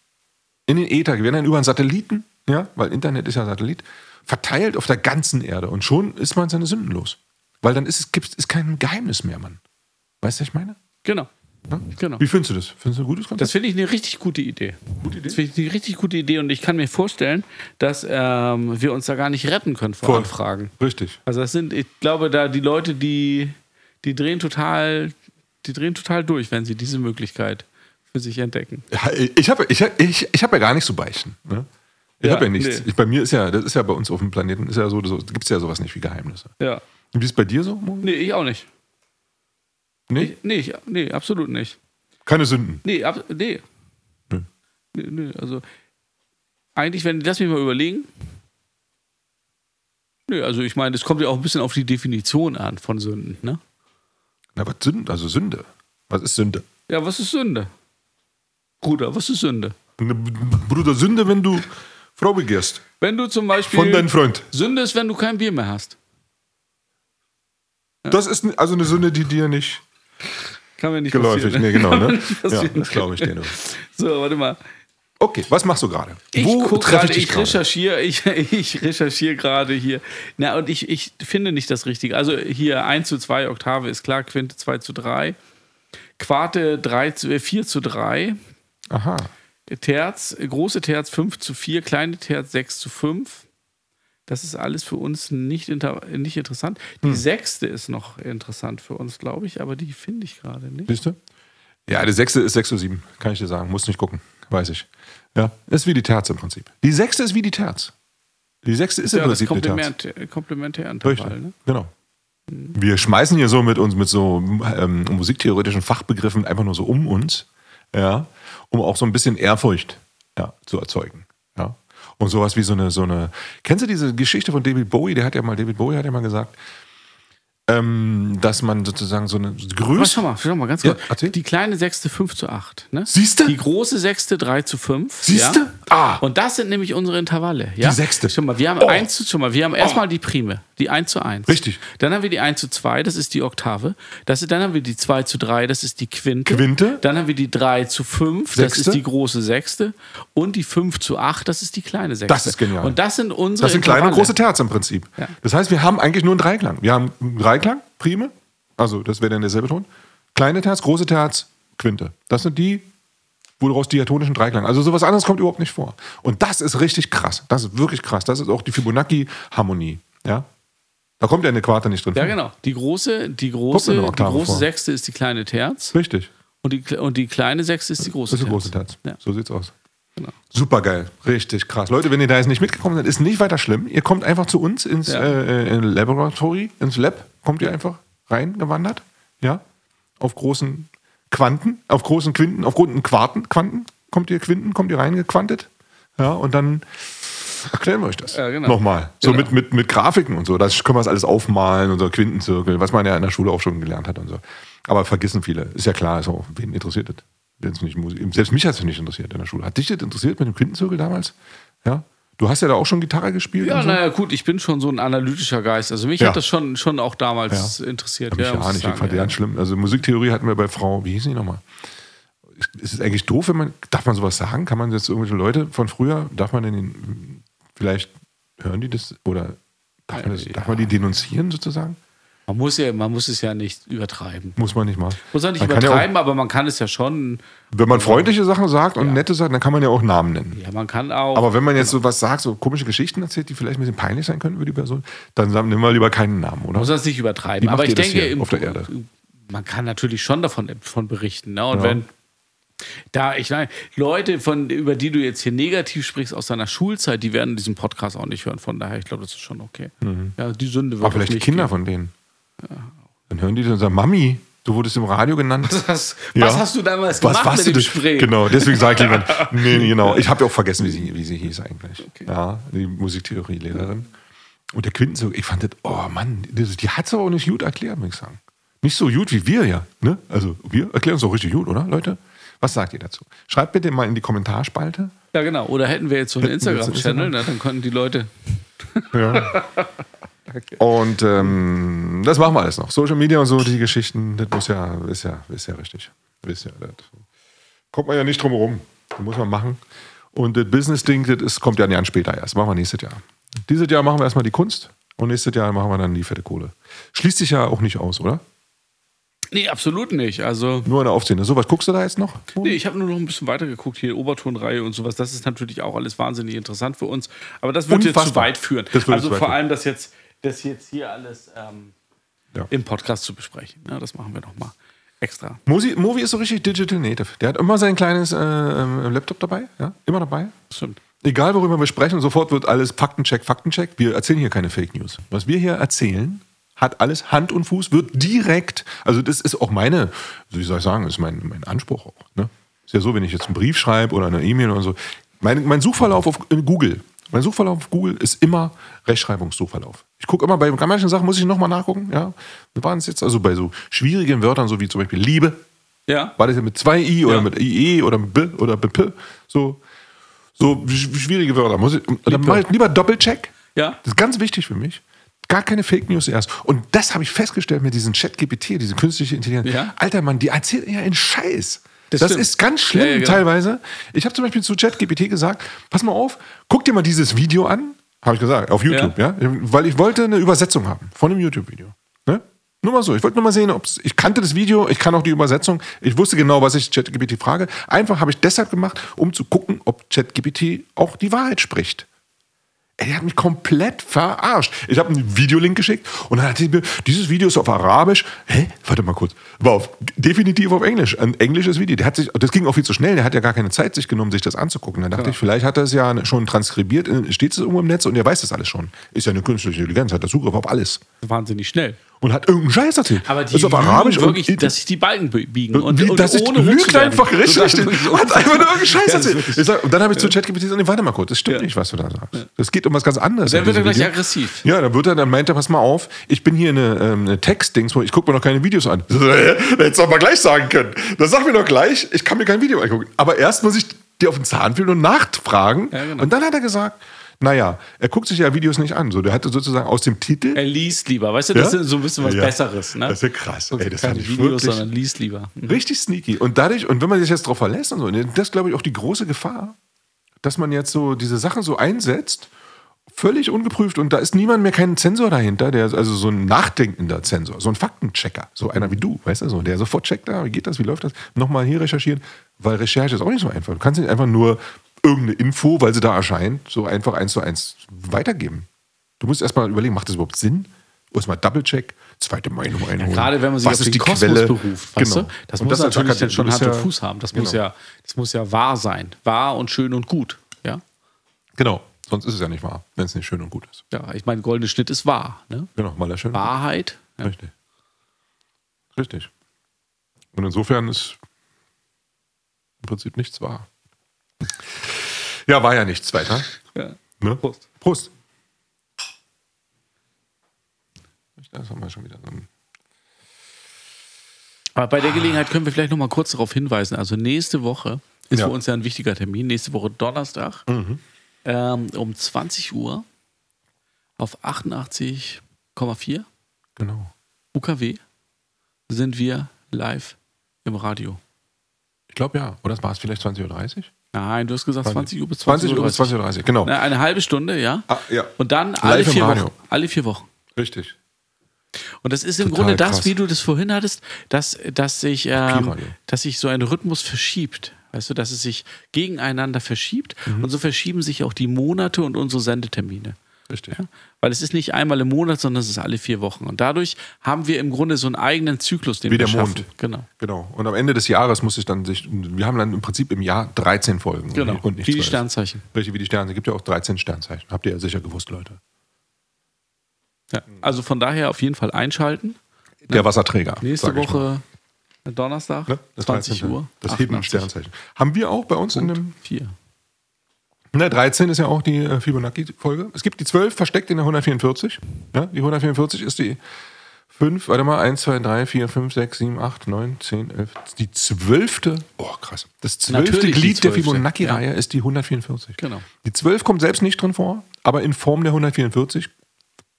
in den Äther werden, dann über einen Satelliten, ja, weil Internet ist ja ein Satellit, verteilt auf der ganzen Erde und schon ist man seine Sünden los. Weil dann ist kein Geheimnis mehr, Mann. Weißt du, was ich meine? Genau. Ja? Genau. Wie findest du das? Findest du ein gutes Konzept? Das finde ich eine richtig gute Idee. Gute Idee? Das finde ich eine richtig gute Idee und ich kann mir vorstellen, dass wir uns da gar nicht retten können vor Anfragen. Richtig. Also das sind, ich glaube, da die Leute, die drehen total durch, wenn sie diese Möglichkeit für sich entdecken. Ja, ich hab ja gar nicht zu beichten. Ne? Ich habe ja nichts. Nee. Bei mir ist ja, das ist ja bei uns auf dem Planeten, ist ja so gibt es ja sowas nicht wie Geheimnisse. Ja. Und wie ist es bei dir so? Nee, ich auch nicht. Nee? Nee, absolut nicht. Keine Sünden? Nee, also eigentlich, lass mich mal überlegen. Nee, also ich meine, es kommt ja auch ein bisschen auf die Definition an von Sünden, ne? Na, was Sünden? Also Sünde. Was ist Sünde? Ja, was ist Sünde? Bruder, was ist Sünde? Bruder, Sünde, wenn du Frau begehrst. Wenn du zum Beispiel... Von deinem Freund. Sünde ist, wenn du kein Bier mehr hast. Ja. Das ist also eine Sünde, die dir nicht... Kann mir nicht geläufig, passieren. Nee, genau, ne? Ja, das glaube ich dir nur. So, warte mal. Okay, was machst du gerade? Ich recherchiere gerade hier. Na, und ich finde nicht das Richtige. Also hier 1:2 Oktave ist klar, Quinte 2:3, Quarte 4:3. Aha. Terz, große Terz 5:4, kleine Terz 6:5. Das ist alles für uns nicht interessant. Die sechste ist noch interessant für uns, glaube ich, aber die finde ich gerade nicht. Siehst du? Ja, die sechste ist 6:7, kann ich dir sagen. Musst nicht gucken, weiß ich. Ja, ist wie die Terz im Prinzip. Die sechste ist wie die Terz. Die sechste ist ja, im Prinzip die Terz. Komplementärintervall, ne? Genau. Wir schmeißen hier so mit uns, mit so musiktheoretischen Fachbegriffen einfach nur so um uns. Ja, um auch so ein bisschen Ehrfurcht zu erzeugen. Ja. Und sowas wie so eine. Kennst du diese Geschichte von David Bowie? David Bowie hat ja mal gesagt, dass man sozusagen so eine Größe. Schau mal, ganz kurz. Ja, die kleine Sechste 5:8. Ne? Siehst du? Die große Sechste 3:5. Siehst du? Ja? Ah. Und das sind nämlich unsere Intervalle. Ja? Die Sechste. Schau mal, wir haben erstmal die Prime, die 1:1. Richtig. Dann haben wir die 1:2, das ist die Oktave. Dann haben wir die 2:3, das ist die Quinte. Dann haben wir die 3:5, das ist die große Sechste. Und die 5:8, das ist die kleine Sechste. Das ist genial. Und das sind unsere. Das sind kleine und große Terz im Prinzip. Ja. Das heißt, wir haben eigentlich nur einen Dreiklang. Wir haben einen Dreiklang, Prime, also das wäre dann derselbe Ton. Kleine Terz, große Terz, Quinte. Das sind die, woraus diatonischen Dreiklang. Also sowas anderes kommt überhaupt nicht vor. Und das ist richtig krass. Das ist wirklich krass. Das ist auch die Fibonacci-Harmonie. Ja? Da kommt ja eine Quarte nicht drin. Ja, genau. Die große Sechste ist die kleine Terz. Richtig. Und die kleine Sechste ist die große Terz. Ja. So sieht's aus. Genau. Super geil, richtig krass. Leute, wenn ihr da jetzt nicht mitgekommen seid, ist nicht weiter schlimm. Ihr kommt einfach zu uns ins Laboratory, ins Lab, kommt ihr einfach reingewandert, ja, auf großen Quanten, auf großen Quinten, auf großen Quanten, kommt ihr reingequantet, ja, und dann erklären wir euch das nochmal. So genau. mit Grafiken und so, da können wir das alles aufmalen, unser Quintenzirkel, was man ja in der Schule auch schon gelernt hat und so. Aber vergessen viele, ist ja klar, also, wen interessiert das? Selbst mich hat es nicht interessiert in der Schule. Hat dich das interessiert mit dem Quintenzirkel damals? Ja? Du hast ja da auch schon Gitarre gespielt. Ja, naja, gut, ich bin schon so ein analytischer Geist. Also mich hat das schon auch damals interessiert. Ja, mich nicht. Ich fand die ganz schlimm. Also Musiktheorie hatten wir bei Frau, wie hieß die nochmal? Ist es eigentlich doof, darf man sowas sagen? Kann man jetzt irgendwelche Leute von früher, vielleicht hören die das oder darf man die denunzieren sozusagen? Man muss es ja nicht übertreiben. Muss man nicht machen. Muss man nicht übertreiben, ja auch, aber man kann es ja schon. Wenn man freundliche Sachen sagt und nette Sachen, dann kann man ja auch Namen nennen. Ja, man kann auch. Aber wenn man jetzt so was sagt, so komische Geschichten erzählt, die vielleicht ein bisschen peinlich sein können für die Person, dann nimm mal lieber keinen Namen, oder? Muss man es nicht übertreiben. Aber ich denke, auf der Erde. Man kann natürlich schon davon berichten. Ne? Und wenn Da, ich meine, Leute, über die du jetzt hier negativ sprichst aus deiner Schulzeit, die werden diesen Podcast auch nicht hören. Von daher, ich glaube, das ist schon okay. Mhm. Ja, die Sünde wird. Aber vielleicht die Kinder gehen. Von denen. Ja. Dann hören die dann und sagen: Mami, du wurdest im Radio genannt. Was hast du damals gemacht mit dem Spray? Genau, deswegen sagt jemand: Nee, genau. Ich habe ja auch vergessen, wie sie hieß eigentlich. Okay. Ja, die Musiktheorie-Lehrerin. Und der Quintenzug, ich fand das, oh Mann, die hat es aber auch nicht gut erklärt, muss ich sagen. Nicht so gut wie wir, ja. Ne? Also, wir erklären es auch richtig gut, oder, Leute? Was sagt ihr dazu? Schreibt bitte mal in die Kommentarspalte. Ja, genau. Oder hätten wir jetzt so einen Instagram-Channel, dann könnten die Leute... Ja. Okay. Und das machen wir alles noch. Social Media und so, die Geschichten, das muss ja, ist ja richtig. Ist ja, das kommt man ja nicht drum herum. Das muss man machen. Und das Business-Ding, das kommt ja ein Jahr später erst. Machen wir nächstes Jahr. Dieses Jahr machen wir erstmal die Kunst und nächstes Jahr machen wir dann die fette Kohle. Schließt sich ja auch nicht aus, oder? Nee, absolut nicht. Also nur eine Aufzählung. So, was guckst du da jetzt noch? Nee, ich habe nur noch ein bisschen weiter geguckt hier, Obertonreihe und sowas. Das ist natürlich auch alles wahnsinnig interessant für uns. Aber das wird jetzt zu weit führen. Also vor allem das jetzt hier alles im Podcast zu besprechen. Ja, das machen wir nochmal extra. Movi ist so richtig Digital Native. Der hat immer sein kleines Laptop dabei. Ja? Immer dabei. Stimmt. Egal, worüber wir sprechen, sofort wird alles Faktencheck. Wir erzählen hier keine Fake News. Was wir hier erzählen, hat alles Hand und Fuß, wird direkt, also das ist auch meine, wie soll ich sagen, ist mein Anspruch auch. Ne? Ist ja so, wenn ich jetzt einen Brief schreibe oder eine E-Mail oder so. Mein Suchverlauf auf Google, ist immer Rechtschreibungssuchverlauf. Ich gucke immer bei manchen Sachen, muss ich nochmal nachgucken. Ja? Wir waren es jetzt also bei so schwierigen Wörtern, so wie zum Beispiel Liebe. Ja. War das ja mit 2i oder mit IE oder mit B oder BP? So schwierige Wörter. Dann mache ich lieber Doppelcheck. Ja. Das ist ganz wichtig für mich. Gar keine Fake News erst. Und das habe ich festgestellt mit diesem ChatGPT, diese künstliche Intelligenz. Ja? Alter Mann, die erzählt ja einen Scheiß. Das ist ganz schlimm teilweise. Ich habe zum Beispiel zu ChatGPT gesagt, pass mal auf, guck dir mal dieses Video an. Habe ich gesagt, auf YouTube. Ja? Weil ich wollte eine Übersetzung haben von dem YouTube-Video. Ne? Nur mal so, ich wollte nur mal sehen, ich kannte das Video, ich kann auch die Übersetzung, ich wusste genau, was ich ChatGPT frage. Einfach habe ich deshalb gemacht, um zu gucken, ob ChatGPT auch die Wahrheit spricht. Er hat mich komplett verarscht. Ich habe einen Videolink geschickt und dann hat er mir, dieses Video ist auf Arabisch. Hä? Warte mal kurz. War definitiv auf Englisch. Ein englisches Video. Das ging auch viel zu schnell. Der hat ja gar keine Zeit sich genommen, sich das anzugucken. Dann dachte ich, vielleicht hat er es ja schon transkribiert. Steht es irgendwo im Netz und der weiß das alles schon. Ist ja eine künstliche Intelligenz, hat Zugriff auf alles. Wahnsinnig schnell. Und hat irgendeinen Scheiß erzählt. Aber die ist auf Arabisch wirklich, dass sich die Balken biegen. Und dass ich lügt einfach richtig. Hat einfach nur irgendeinen Scheiß erzählt. Und dann habe ich zu ChatGPT gesagt, nee, warte mal kurz, das stimmt nicht, was du da sagst. Das geht um was ganz anderes. Dann wird er gleich aggressiv. Ja, dann meint er, pass mal auf, ich bin hier eine Text-Dings, ich gucke mir noch keine Videos an. Hättest du doch mal gleich sagen können. Das sag mir doch gleich, ich kann mir kein Video angucken. Aber erst muss ich dir auf den Zahn fühlen und nachfragen. Ja, genau. Und dann hat er gesagt... Naja, er guckt sich ja Videos nicht an. So, der hatte sozusagen aus dem Titel... Er liest lieber, weißt du, das ist so ein bisschen was Besseres. Ne? Das ist ja krass. Ey, das keine Videos, sondern liest lieber. Mhm. Richtig sneaky. Und dadurch, und wenn man sich jetzt drauf verlässt und so, das ist, glaube ich, auch die große Gefahr, dass man jetzt so diese Sachen so einsetzt, völlig ungeprüft und da ist niemand mehr, kein Zensor dahinter, der also so ein nachdenkender Zensor, so ein Faktenchecker, so einer wie du, weißt du, so, der sofort checkt, wie geht das, wie läuft das, nochmal hier recherchieren, weil Recherche ist auch nicht so einfach. Du kannst nicht einfach nur... irgendeine Info, weil sie da erscheint, so einfach 1:1 weitergeben. Du musst erstmal überlegen, macht das überhaupt Sinn? Erstmal Double-Check, zweite Meinung einholen. Ja, gerade wenn man sich auf den Kosmos beruft, weißt du? Das muss natürlich dann schon Hand und Fuß haben. Das muss ja wahr sein. Wahr und schön und gut. Ja? Genau, sonst ist es ja nicht wahr, wenn es nicht schön und gut ist. Ja, ich meine, goldener Schnitt ist wahr. Ne? Genau, mal der schöne Wahrheit. Ja. Richtig. Und insofern ist im Prinzip nichts wahr. Ja, war ja nichts weiter. Ja. Ne? Prost. Das haben wir schon wieder. Aber bei der Gelegenheit können wir vielleicht noch mal kurz darauf hinweisen. Also nächste Woche ist für uns ja ein wichtiger Termin. Nächste Woche Donnerstag um 20 Uhr auf 88,4 genau. UKW sind wir live im Radio. Ich glaube ja. Oder war es vielleicht 20.30 Uhr? Nein, du hast gesagt 20 Uhr bis 20.30 Uhr. 20.30 Uhr, genau. Eine halbe Stunde, ja. Ah, ja. Und dann alle vier Wochen. Richtig. Und das ist im Grunde krass. Das, wie du das vorhin hattest, dass sich so ein Rhythmus verschiebt. Weißt du, dass es sich gegeneinander verschiebt. Mhm. Und so verschieben sich auch die Monate und unsere Sendetermine. Richtig. Ja? Weil es ist nicht einmal im Monat, sondern es ist alle 4 Wochen. Und dadurch haben wir im Grunde so einen eigenen Zyklus, den wie wir schaffen. Wie der Mond. Genau. Und am Ende des Jahres muss ich dann wir haben dann im Prinzip im Jahr 13 Folgen. Genau, und wie die Sternzeichen. Richtig, wie die Sternzeichen. Es gibt ja auch 13 Sternzeichen. Habt ihr ja sicher gewusst, Leute. Ja, also von daher auf jeden Fall einschalten. Der Wasserträger. Nächste Woche Donnerstag, ne? 20 Uhr. Das Sternzeichen. Haben wir auch bei uns Punkt in dem... 4. Na, 13 ist ja auch die Fibonacci-Folge. Es gibt die 12 versteckt in der 144. Ja, die 144 ist die 5, 1, 2, 3, 4, 5, 6, 7, 8, 9, 10, 11. Die 12. Oh, krass. Das 12. Glied der Fibonacci-Reihe ist die 144. Genau. Die 12 kommt selbst nicht drin vor, aber in Form der 144...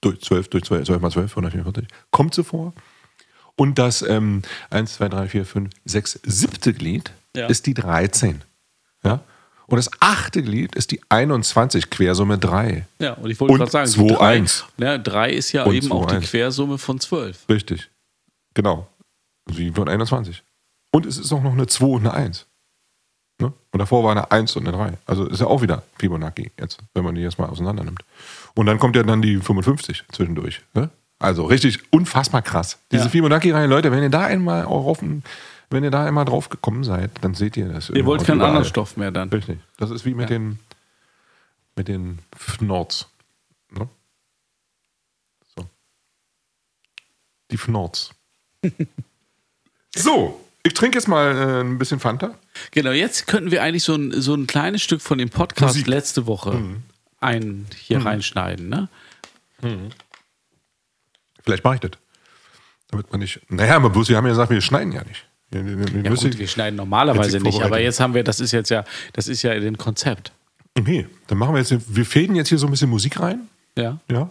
durch 12 mal 12, 144, kommt so vor. Und das 1, 2, 3, 4, 5, 6, 7. Glied ist die 13. Ja? Und das 8. Glied ist die 21, Quersumme 3. Ja, und ich wollte gerade sagen, 2, 1. 3 ist ja und eben 2, auch die 1. Quersumme von 12. Richtig, genau. 7 und 21. Und es ist auch noch eine 2 und eine 1. Ne? Und davor war eine 1 und eine 3. Also ist ja auch wieder Fibonacci, jetzt, wenn man die jetzt mal auseinander nimmt. Und dann kommt ja dann die 55 zwischendurch. Ne? Also richtig unfassbar krass. Diese Fibonacci-Reihe, Leute, wenn ihr da einmal drauf gekommen seid, dann seht ihr das. Ihr wollt keinen anderen Stoff mehr dann. Richtig. Das ist wie mit den Fnords. Ne? So. Die Fnords. So. Ich trinke jetzt mal ein bisschen Fanta. Genau, jetzt könnten wir eigentlich so ein kleines Stück von dem Podcast Musik. Letzte Woche reinschneiden. Ne? Mhm. Vielleicht mache ich das. Damit man nicht. Naja, aber bloß, wir haben ja gesagt, wir schneiden ja nicht. Ja, gut, wir schneiden normalerweise nicht, aber jetzt haben wir, das ist ja ein Konzept. Okay, dann machen wir jetzt, wir fäden jetzt hier so ein bisschen Musik rein. Ja. Ja. Dann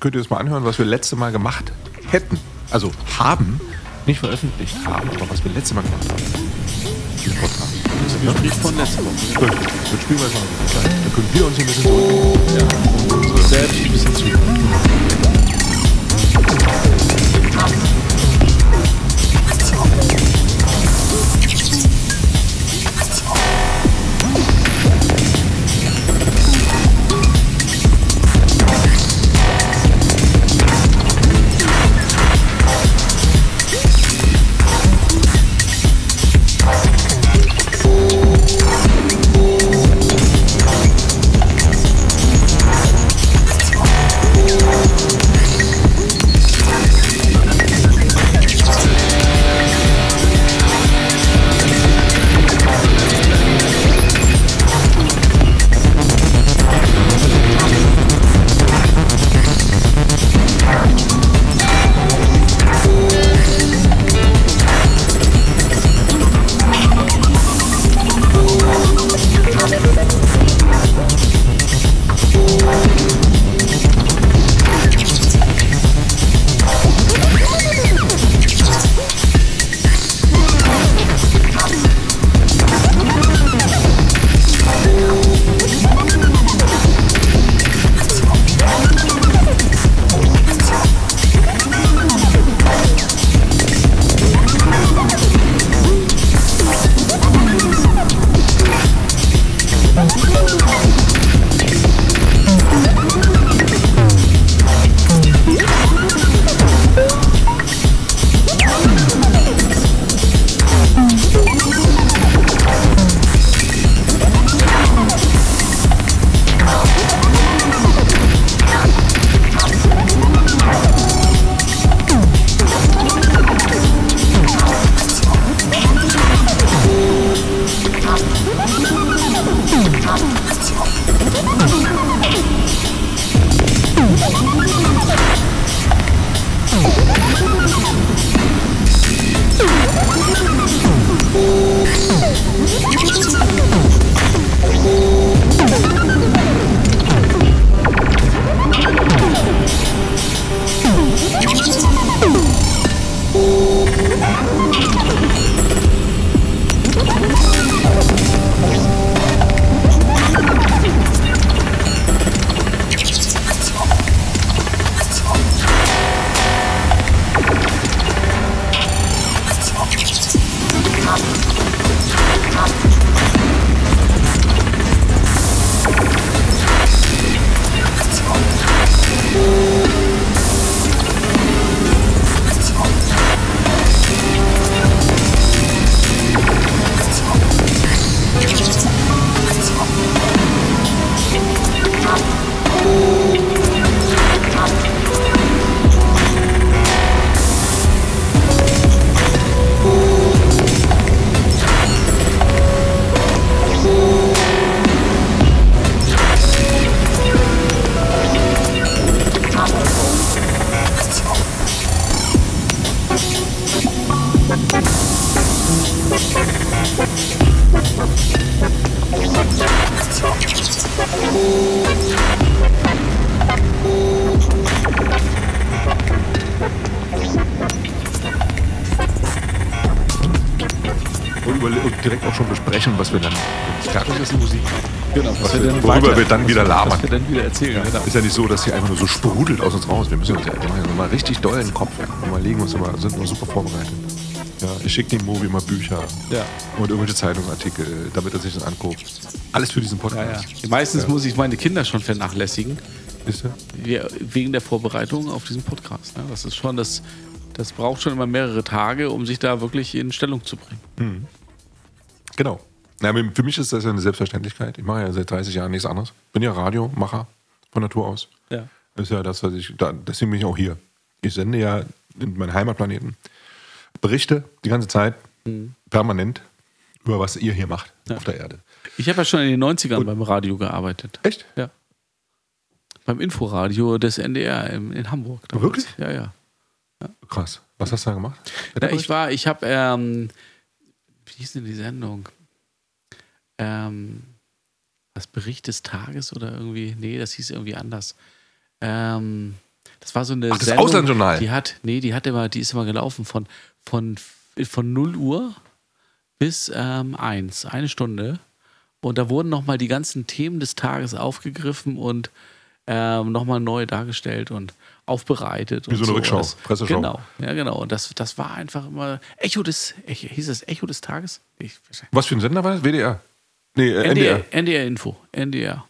könnt ihr jetzt mal anhören, was wir letzte Mal gemacht hätten. Also haben. Nicht veröffentlicht haben, aber was wir letztes Mal gemacht haben. Diesen Podcast. Das ist ein Gespräch von letztem Mal. Gut, dann spielen wir jetzt mal ein bisschen Zeit. Dann können wir uns hier ein bisschen zurückgehen. Ja, selbst ein bisschen zu. Und direkt auch schon besprechen, was wir dann fertig ist, die Musik. Genau, worüber wir dann wieder labern. Was wir dann wieder erzählen. Genau. Ist ja nicht so, dass hier einfach nur so sprudelt aus uns raus. Wir müssen uns ja mal richtig doll in den Kopf legen, sind noch super vorbereitet. Ja, ich schicke dem Mobi mal Bücher und irgendwelche Zeitungsartikel, damit er sich das anguckt. Alles für diesen Podcast. Ja, ja. Meistens muss ich meine Kinder schon vernachlässigen. Ist ja, wegen der Vorbereitung auf diesen Podcast. Ne? Das ist schon das braucht schon immer mehrere Tage, um sich da wirklich in Stellung zu bringen. Mhm. Genau. Na, für mich ist das ja eine Selbstverständlichkeit. Ich mache ja seit 30 Jahren nichts anderes. Bin ja Radiomacher von Natur aus. Ja. Das ist ja das, was ich. Deswegen bin ich auch hier. Ich sende ja in meinen Heimatplaneten Berichte die ganze Zeit, permanent, über was ihr hier macht auf der Erde. Ich habe ja schon in den 90ern beim Radio gearbeitet. Echt? Ja. Beim Inforadio des NDR in Hamburg. Damals. Wirklich? Ja, ja, ja. Krass. Was hast du da gemacht? Na, ich habe wie hieß denn die Sendung? Das Bericht des Tages oder irgendwie? Nee, das hieß irgendwie anders. Das war so eine das Sendung. Auslandsjournal. Die ist immer gelaufen von 0 Uhr bis 1, eine Stunde. Und da wurden nochmal die ganzen Themen des Tages aufgegriffen und nochmal neu dargestellt und aufbereitet. Wie und so eine Rückschau, Presseschau. Genau, ja genau. Und das war einfach immer hieß das Echo des Tages? Was für ein Sender war das? WDR? Nee, NDR. NDR-Info. NDR.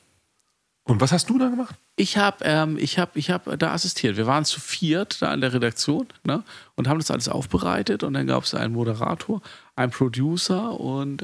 Und was hast du da gemacht? Ich hab da assistiert. Wir waren zu viert da in der Redaktion, ne, und haben das alles aufbereitet. Und dann gab es einen Moderator, einen Producer und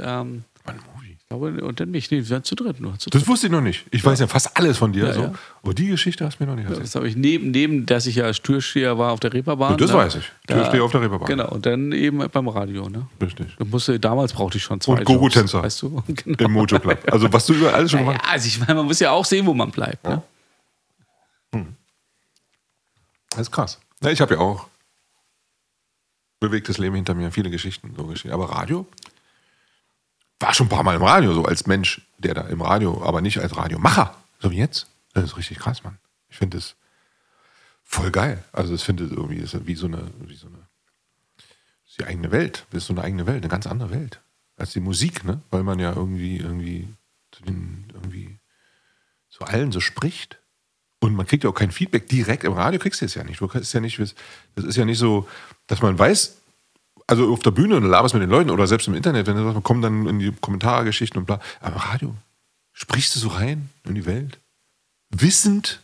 und dann mich. Nee, wir waren zu dritt nur. Das wusste ich noch nicht. Ich weiß ja fast alles von dir. Ja, so. Ja. Aber die Geschichte hast du mir noch nicht erzählt. Ja, das habe ich neben, dass ich ja Türsteher war auf der Reeperbahn. Ja, das weiß ich. Türsteher auf der Reeperbahn. Genau. Und dann eben beim Radio. Ne? Richtig. Damals brauchte ich schon 2 Jobs. Und Gogo-Tänzer. Weißt du? Genau. Im Mojo Club. Also was du über alles schon gemacht hast. Ja, also ich meine, man muss ja auch sehen, wo man bleibt. Ja. Ne? Das ist krass. Ja, ich habe ja auch bewegtes Leben hinter mir. Viele Geschichten. Aber Radio? War schon ein paar Mal im Radio, so als Mensch, der da im Radio, aber nicht als Radiomacher, so wie jetzt. Das ist richtig krass, Mann. Ich finde das voll geil. Also ich finde irgendwie, das ist wie so eine eigene Welt. Das ist so eine eigene Welt, eine ganz andere Welt als die Musik, ne? Weil man ja irgendwie zu allen so spricht. Und man kriegt ja auch kein Feedback direkt. Im Radio kriegst du es ja nicht. Du kannst ja nicht, das ist ja nicht so, dass man weiß, also auf der Bühne und laberst mit den Leuten oder selbst im Internet, wenn du sagst, komm dann in die Kommentargeschichten und bla. Aber im Radio sprichst du so rein in die Welt, wissend,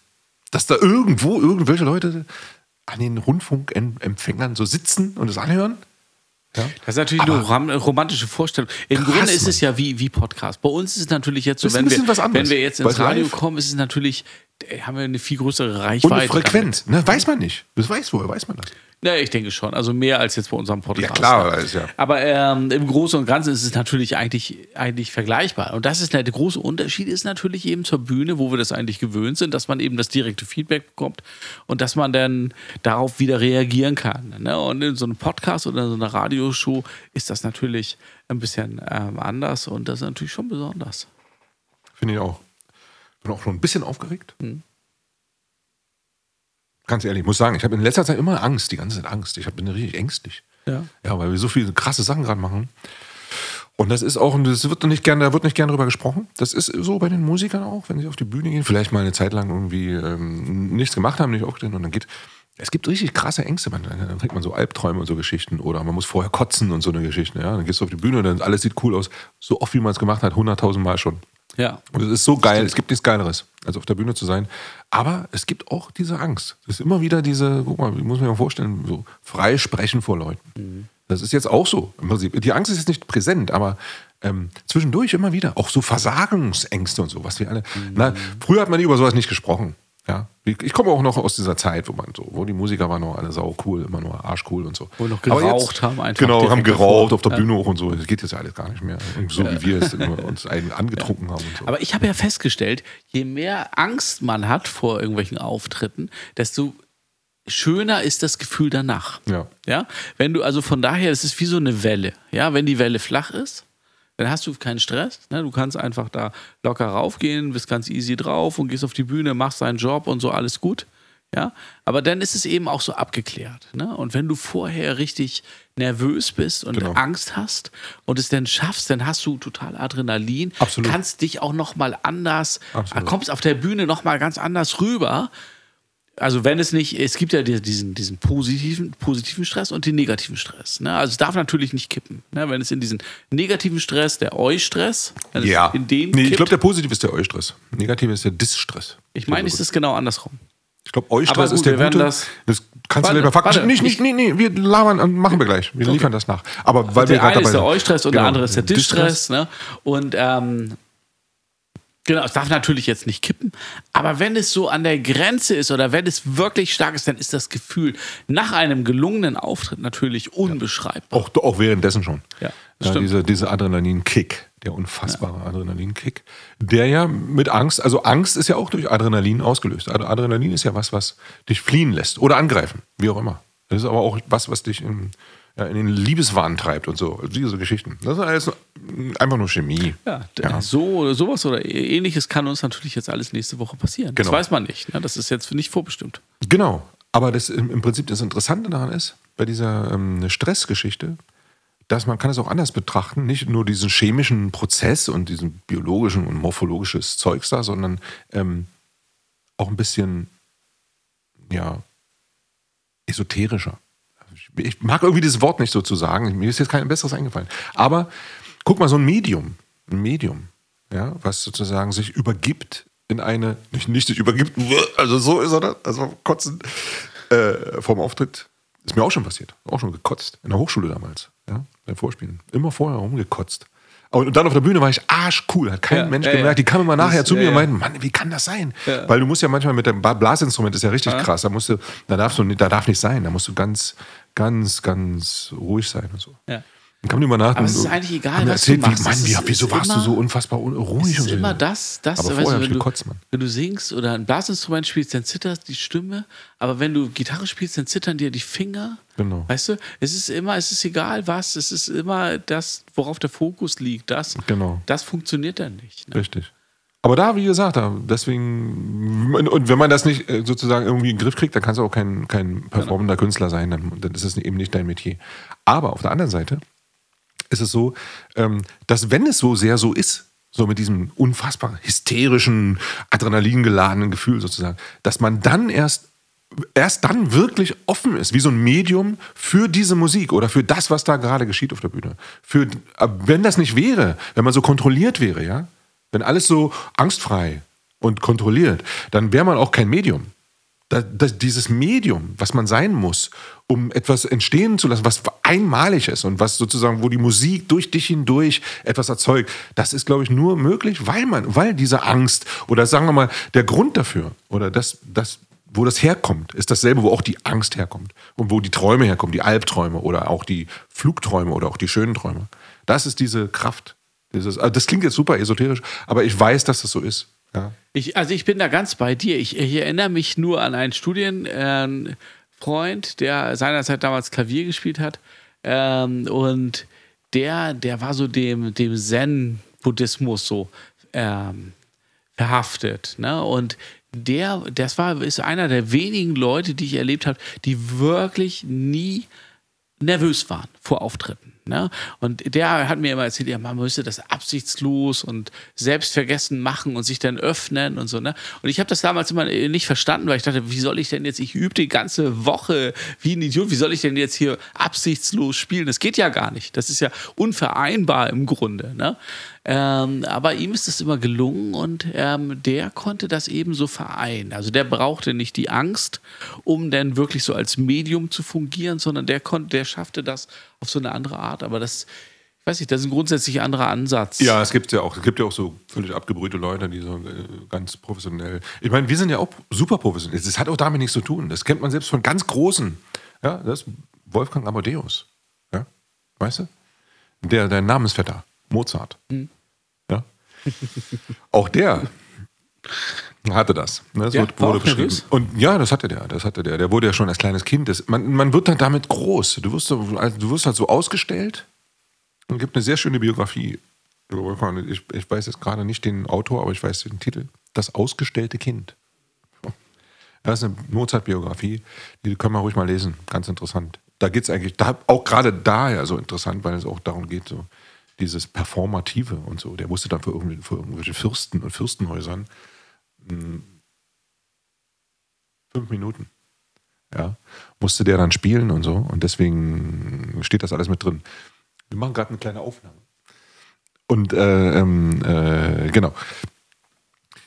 dass da irgendwo irgendwelche Leute an den Rundfunkempfängern so sitzen und das anhören. Ja. Das ist natürlich eine romantische Vorstellung. Im Grunde ist es ja wie Podcast. Bei uns ist es natürlich jetzt so, wenn wir jetzt ins Radio kommen, ist es natürlich, haben wir eine viel größere Reichweite. Und eine Frequenz, ne? Weiß man nicht. Das weiß man das. Ja, ich denke schon. Also mehr als jetzt bei unserem Podcast. Ja, klar. Ist ja. Aber im Großen und Ganzen ist es natürlich eigentlich vergleichbar. Und das ist der große Unterschied, ist natürlich eben zur Bühne, wo wir das eigentlich gewöhnt sind, dass man eben das direkte Feedback bekommt und dass man dann darauf wieder reagieren kann. Ne? Und in so einem Podcast oder in so einer Radioshow ist das natürlich ein bisschen anders und das ist natürlich schon besonders. Finde ich auch. Bin auch schon ein bisschen aufgeregt. Ganz ehrlich, ich muss sagen, ich habe in letzter Zeit immer Angst, die ganze Zeit Angst. Ich bin richtig ängstlich. Ja, weil wir so viele krasse Sachen gerade machen. Und das ist auch, da wird nicht gern drüber gesprochen. Das ist so bei den Musikern auch, wenn sie auf die Bühne gehen, vielleicht mal eine Zeit lang irgendwie nichts gemacht haben, nicht aufgetreten und dann geht. Es gibt richtig krasse Ängste. Dann kriegt man so Albträume und so Geschichten oder man muss vorher kotzen und so eine Geschichte. Ja, dann gehst du auf die Bühne und dann alles sieht cool aus. So oft, wie man es gemacht hat, 100.000 Mal schon. Ja. Und es ist so geil, es gibt nichts Geileres, als auf der Bühne zu sein. Aber es gibt auch diese Angst. Es ist immer wieder diese, guck mal, ich muss mir mal vorstellen, so frei sprechen vor Leuten. Das ist jetzt auch so im Prinzip. Die Angst ist jetzt nicht präsent, aber zwischendurch immer wieder. Auch so Versagensängste und so, was wir alle. Na, früher hat man über sowas nicht gesprochen. Ja? Ich komme auch noch aus dieser Zeit, wo die Musiker waren noch alle sau cool, immer nur arschcool und so. Wo noch geraucht jetzt, haben einfach. Genau, haben geraucht auf der Bühne hoch und so. Das geht jetzt ja alles gar nicht mehr. So wie wir es uns angetrunken haben. Und so. Aber ich habe ja festgestellt, je mehr Angst man hat vor irgendwelchen Auftritten, desto schöner ist das Gefühl danach. Ja. Ja? Wenn du, also von daher, es ist wie so eine Welle. Ja, wenn die Welle flach ist, dann hast du keinen Stress. Ne? Du kannst einfach da locker raufgehen, bist ganz easy drauf und gehst auf die Bühne, machst deinen Job und so, alles gut. Ja? Aber dann ist es eben auch so abgeklärt. Ne? Und wenn du vorher richtig nervös bist und Angst hast und es dann schaffst, dann hast du total Adrenalin. Absolut. Kannst dich auch nochmal anders, kommst auf der Bühne nochmal ganz anders rüber. Also wenn es nicht, es gibt ja diesen positiven Stress und den negativen Stress. Ne? Also es darf natürlich nicht kippen. Ne? Wenn es in diesen negativen Stress, der Eu-Stress, ja. in den kippt. Ich glaube, der positive ist der Eu-Stress. Negativ ist der Dis-Stress. Ich meine, es ist genau andersrum. Ich glaube, Eu-Stress ist der gute. Das kannst du selber faktisch. Nee, wir labern und machen wir gleich. Wir liefern das nach. Aber weil wir gerade dabei sind. Der eine ist der Eu-Stress und der andere ist der Dis-Stress. Ne? Und genau, es darf natürlich jetzt nicht kippen, aber wenn es so an der Grenze ist oder wenn es wirklich stark ist, dann ist das Gefühl nach einem gelungenen Auftritt natürlich unbeschreibbar. Ja. Auch währenddessen schon. Ja, dieser Adrenalinkick, der unfassbare Adrenalinkick, der ja mit Angst, also Angst ist ja auch durch Adrenalin ausgelöst. Adrenalin ist ja was dich fliehen lässt oder angreifen, wie auch immer. Das ist aber auch was dich in den Liebeswahn treibt und so, diese Geschichten. Das ist alles einfach nur Chemie. Ja. So oder sowas oder Ähnliches kann uns natürlich jetzt alles nächste Woche passieren. Genau. Das weiß man nicht. Ne? Das ist jetzt nicht vorbestimmt. Genau. Aber das im Prinzip das Interessante daran ist, bei dieser Stressgeschichte, dass man kann es auch anders betrachten, nicht nur diesen chemischen Prozess und diesen biologischen und morphologisches Zeugs da, sondern auch ein bisschen esoterischer. Ich mag irgendwie dieses Wort nicht so zu sagen. Mir ist jetzt kein besseres eingefallen. Aber guck mal, so ein Medium, ja, was sozusagen sich übergibt in eine, nicht sich übergibt, also so ist er das, also kotzen vorm Auftritt. Ist mir auch schon passiert. Auch schon gekotzt. In der Hochschule damals. Ja, beim Vorspielen. Immer vorher rumgekotzt. Und dann auf der Bühne war ich arschcool, hat kein Mensch gemerkt. Die kamen immer nachher zu mir und meinten, Mann, wie kann das sein? Ja. Weil du musst ja manchmal mit dem Blasinstrument, das ist ja richtig krass, da darf nicht sein, da musst du ganz, ganz, ganz ruhig sein und so. Ja. Dann kamen die immer nach. Aber es ist eigentlich egal, was erzählt, du machst. Wieso warst du so unfassbar ruhig? Es ist immer das. Aber vorher habe ich gekotzt, Mann. Wenn du singst oder ein Blasinstrument spielst, dann zittert die Stimme. Aber wenn du Gitarre spielst, dann zittern dir die Finger. Genau. Weißt du, es ist egal was, es ist immer das, worauf der Fokus liegt. Das funktioniert dann nicht. Ne? Richtig. Aber da, wie gesagt, deswegen, und wenn man das nicht sozusagen irgendwie in den Griff kriegt, dann kannst du auch kein performender Künstler sein, dann ist es eben nicht dein Metier. Aber auf der anderen Seite ist es so, dass wenn es so sehr so ist, so mit diesem unfassbar hysterischen, adrenalingeladenen Gefühl sozusagen, dass man dann erst dann wirklich offen ist, wie so ein Medium für diese Musik oder für das, was da gerade geschieht auf der Bühne. Wenn das nicht wäre, wenn man so kontrolliert wäre, ja, wenn alles so angstfrei und kontrolliert, dann wäre man auch kein Medium. Dieses Medium, was man sein muss, um etwas entstehen zu lassen, was einmalig ist und was sozusagen, wo die Musik durch dich hindurch etwas erzeugt, das ist, glaube ich, nur möglich, weil diese Angst oder sagen wir mal, der Grund dafür oder das wo das herkommt, ist dasselbe, wo auch die Angst herkommt und wo die Träume herkommen, die Albträume oder auch die Flugträume oder auch die schönen Träume. Das ist diese Kraft. Das klingt jetzt super esoterisch, aber ich weiß, dass das so ist. Ja. Ich bin da ganz bei dir. Ich erinnere mich nur an einen Studienfreund, der seinerzeit damals Klavier gespielt hat und der war so dem Zen-Buddhismus so verhaftet. Ne? Und das ist einer der wenigen Leute, die ich erlebt habe, die wirklich nie nervös waren vor Auftritten. Ne? Und der hat mir immer erzählt, man müsste das absichtslos und selbstvergessen machen und sich dann öffnen und so. Ne? Und ich habe das damals immer nicht verstanden, weil ich dachte, wie soll ich denn jetzt, ich übe die ganze Woche wie ein Idiot, wie soll ich denn jetzt hier absichtslos spielen? Das geht ja gar nicht. Das ist ja unvereinbar im Grunde. Ne? Aber ihm ist das immer gelungen und der konnte das eben so vereinen. Also der brauchte nicht die Angst, um dann wirklich so als Medium zu fungieren, sondern der schaffte das auf so eine andere Art. Aber das, ich weiß nicht, das ist ein grundsätzlich anderer Ansatz. Ja, es gibt ja auch so völlig abgebrühte Leute, die so ganz professionell. Ich meine, wir sind ja auch super professionell. Das hat auch damit nichts zu tun. Das kennt man selbst von ganz Großen. Ja, das ist Wolfgang Amadeus. Ja, weißt du? Der Namensvetter. Mozart. Auch der Hatte das. Ne? Das wurde beschrieben. Und ja, das hatte der. Der wurde ja schon als kleines Kind. Man wird dann damit groß. Du wirst halt so ausgestellt. Es gibt eine sehr schöne Biografie. Ich weiß jetzt gerade nicht den Autor, aber ich weiß den Titel. Das ausgestellte Kind. Das ist eine Mozart-Biografie. Die können wir ruhig mal lesen. Ganz interessant. Da geht es eigentlich, auch gerade daher so interessant, weil es auch darum geht, so dieses Performative und so. Der wusste dann für irgendwelche Fürsten und Fürstenhäusern 5 Minuten. Ja, musste der dann spielen und so. Und deswegen steht das alles mit drin. Wir machen gerade eine kleine Aufnahme. Und genau.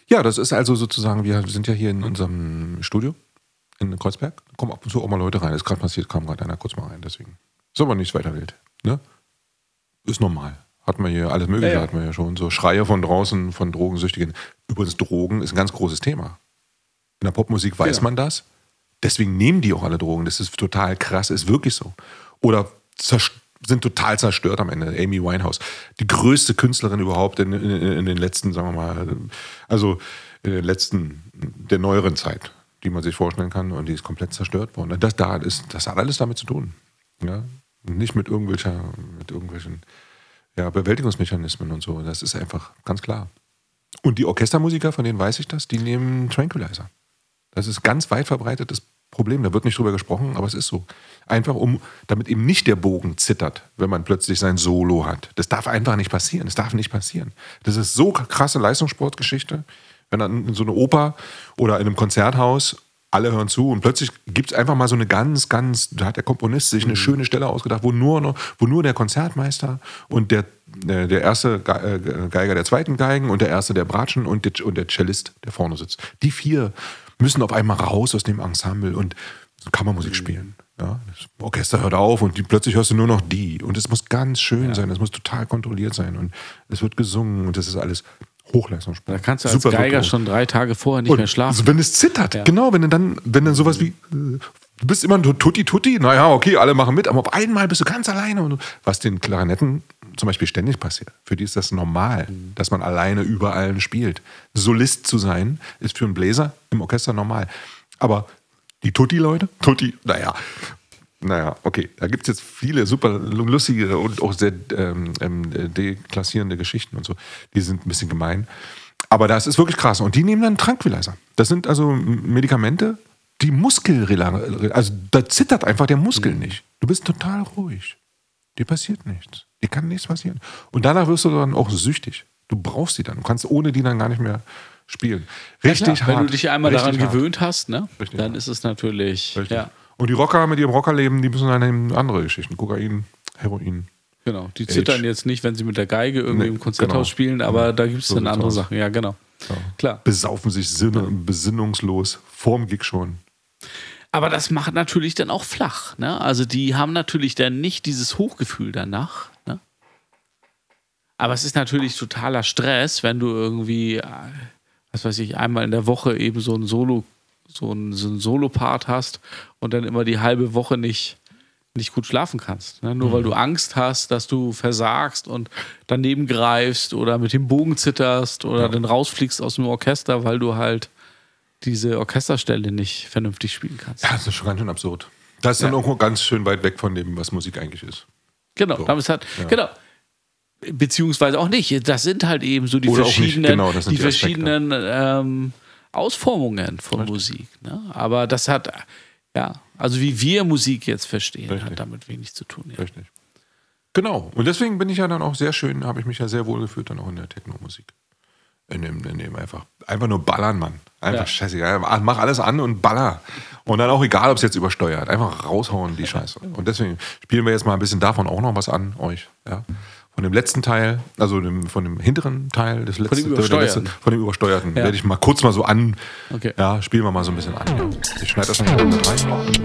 Ja, das ist also sozusagen, wir sind ja hier in unserem Studio in Kreuzberg. Da kommen ab und zu auch mal Leute rein. Das ist gerade passiert, kam gerade einer kurz mal rein. Deswegen ist aber nichts weiter wild. Ne? Ist normal. Hat man hier alles Mögliche, ja. Hat man ja schon. So Schreie von draußen, von Drogensüchtigen. Übrigens, Drogen ist ein ganz großes Thema. In der Popmusik weiß man das. Deswegen nehmen die auch alle Drogen. Das ist total krass, ist wirklich so. Oder sind total zerstört am Ende. Amy Winehouse, die größte Künstlerin überhaupt in den letzten, sagen wir mal, also in den letzten, der neueren Zeit, die man sich vorstellen kann. Und die ist komplett zerstört worden. Das hat alles damit zu tun. Ja? Nicht mit irgendwelchen Bewältigungsmechanismen und so. Das ist einfach ganz klar. Und die Orchestermusiker, von denen weiß ich das, die nehmen Tranquilizer. Das ist ganz weit verbreitetes Problem. Da wird nicht drüber gesprochen, aber es ist so. Einfach, damit eben nicht der Bogen zittert, wenn man plötzlich sein Solo hat. Das darf einfach nicht passieren. Das darf nicht passieren. Das ist so krasse Leistungssportgeschichte. Wenn dann in so einer Oper oder in einem Konzerthaus alle hören zu und plötzlich gibt es einfach mal so eine ganz, ganz, da hat der Komponist sich eine schöne Stelle ausgedacht, wo nur der Konzertmeister und der erste Geiger der zweiten Geigen und der erste der Bratschen und der Cellist, der vorne sitzt. Die 4 müssen auf einmal raus aus dem Ensemble und Kammermusik spielen. Ja, das Orchester hört auf und plötzlich hörst du nur noch die. Und es muss ganz schön sein, es muss total kontrolliert sein und es wird gesungen und das ist alles Hochleistungssport. Da kannst du als Geiger schon 3 Tage vorher nicht mehr schlafen. Wenn es zittert, genau, wenn dann sowas wie, du bist immer nur Tutti-Tutti, naja, okay, alle machen mit, aber auf einmal bist du ganz alleine. Und was den Klarinetten zum Beispiel ständig passiert, für die ist das normal, dass man alleine überall spielt. Solist zu sein, ist für einen Bläser im Orchester normal. Aber die Tutti-Leute, naja, okay, da gibt es jetzt viele super lustige und auch sehr deklassierende Geschichten und so. Die sind ein bisschen gemein. Aber das ist wirklich krass. Und die nehmen dann Tranquilizer. Das sind also Medikamente, die also da zittert einfach der Muskel nicht. Du bist total ruhig. Dir passiert nichts. Dir kann nichts passieren. Und danach wirst du dann auch süchtig. Du brauchst die dann. Du kannst ohne die dann gar nicht mehr spielen. Richtig, ja, hart. Wenn du dich einmal daran gewöhnt hast, ne? Richtig dann hart. Ist es natürlich... Richtig. Ja. Und die Rocker mit ihrem Rockerleben, die müssen dann eben andere Geschichten. Kokain, Heroin. Genau, die zittern jetzt nicht, wenn sie mit der Geige irgendwie im Konzerthaus spielen, aber da gibt es dann andere Sachen. Ja, genau. Ja. Klar. Besaufen sich besinnungslos, vorm Gig schon. Aber das macht natürlich dann auch flach. Ne? Also die haben natürlich dann nicht dieses Hochgefühl danach. Ne? Aber es ist natürlich totaler Stress, wenn du irgendwie, was weiß ich, einmal in der Woche eben so ein so einen Solo-Part hast und dann immer die halbe Woche nicht gut schlafen kannst. Ne? Nur weil du Angst hast, dass du versagst und daneben greifst oder mit dem Bogen zitterst oder dann rausfliegst aus dem Orchester, weil du halt diese Orchesterstelle nicht vernünftig spielen kannst. Ja, das ist schon ganz schön absurd. Das ist dann auch ganz schön weit weg von dem, was Musik eigentlich ist. Genau, so. Genau. Beziehungsweise auch nicht. Das sind halt eben so die oder verschiedenen, genau, das sind die verschiedenen Ausformungen von Musik. Ne? Aber das hat, also wie wir Musik jetzt verstehen, hat damit wenig zu tun. Ja. Richtig. Genau. Und deswegen bin ich ja dann auch sehr schön, habe ich mich ja sehr wohl gefühlt dann auch in der Techno-Musik. In dem einfach nur ballern, Mann. Einfach scheißegal. Mach alles an und baller. Und dann auch egal, ob es jetzt übersteuert. Einfach raushauen, die Scheiße. Und deswegen spielen wir jetzt mal ein bisschen davon auch noch was an euch. Ja? Von dem letzten Teil, also von dem hinteren Teil, des letzten, von dem Übersteuerten, werde ich mal kurz mal so an. Okay. Ja, spielen wir mal so ein bisschen an. Ja. Ich schneide das nachher mit rein.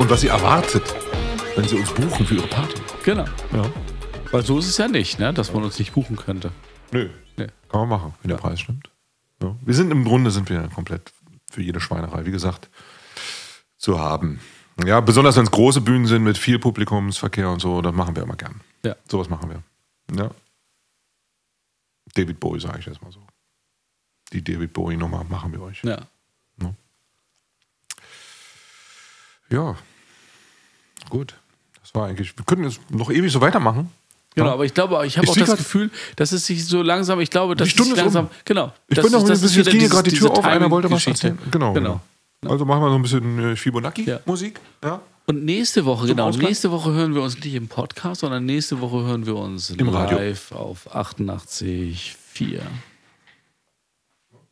und was sie erwartet, wenn sie uns buchen für ihre Party. Genau. Ja. Weil so ist es ja nicht, ne? Dass man uns nicht buchen könnte. Nö. Nee. Kann man machen, wenn der Preis stimmt. Ja. Wir sind im Grunde komplett für jede Schweinerei, wie gesagt, zu haben. Ja, besonders wenn es große Bühnen sind mit viel Publikumsverkehr und so, das machen wir immer gern. Ja. Sowas machen wir. Ja. David Bowie, sage ich jetzt mal so. Die David Bowie-Nummer machen wir euch. Ja. Ja. Ja. Gut. Das war eigentlich. Wir könnten jetzt noch ewig so weitermachen. Genau, ja? Aber ich glaube, ich habe auch das Gefühl, dass es sich so langsam, ich glaube, dass die Stunde es langsam. Um. Genau. Ich bin noch ein bisschen, ging gerade die Tür auf, einer wollte was erzählen. Genau. Also machen wir so ein bisschen Fibonacci-Musik. Ja. Und nächste Woche, nächste Woche hören wir uns nicht im Podcast, sondern nächste Woche hören wir uns im live Radio. Auf 88.4. So.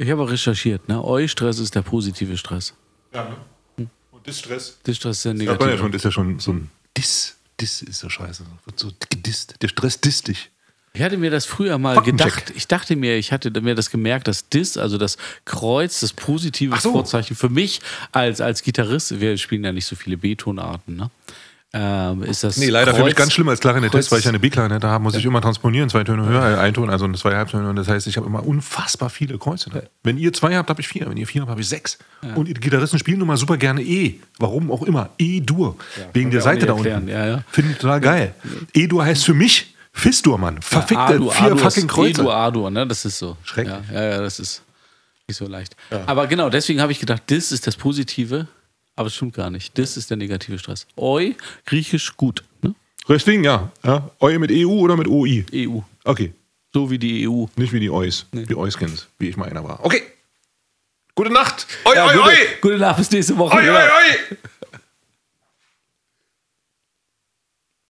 Ich habe recherchiert, ne? Eustress ist der positive Stress. Ja, ne? Und Distress? Distress ist der negative. Ja, das ist ja schon so ein Diss. Diss ist so scheiße. Wird so gedisst. Der Stress disst dich. Ich hatte mir das früher mal gedacht. Ich hatte mir das gemerkt, dass Diss, also das Kreuz, das positive Vorzeichen für mich als Gitarrist, wir spielen ja nicht so viele B-Tonarten, ne? Ist das leider Kreuz, für mich ganz schlimm als Klarinettist, weil ich eine B-Klarinette habe, muss ich immer transponieren, 2 Töne höher, 1 Ton, also 2 Halbtöne. Und das heißt, ich habe immer unfassbar viele Kreuze. Ja. Wenn ihr 2 habt, habe ich 4. Wenn ihr 4 habt, habe ich 6. Ja. Und die Gitarristen spielen nun mal super gerne E. Warum auch immer. E-Dur. Ja, wegen der Seite da unten. Ja. Finde ich total geil. E-Dur heißt für mich Fis-Dur, Mann. Verfickte 4 fucking Kreuze. E-Dur, A-Dur, ne? Das ist so. Schrecklich. Ja, das ist nicht so leicht. Ja. Aber genau, deswegen habe ich gedacht, das ist das Positive. Aber es stimmt gar nicht. Das ist der negative Stress. Oi, griechisch gut. Ne? Richtig, ja. Oi mit EU oder mit OI? EU. Okay. So wie die EU. Nicht wie die Ois. Nee. Die Oiskins, wie ich mal einer war. Okay. Gute Nacht. Oi, ja, oi, gute Nacht. Bis nächste Woche. Oi, oi, oi.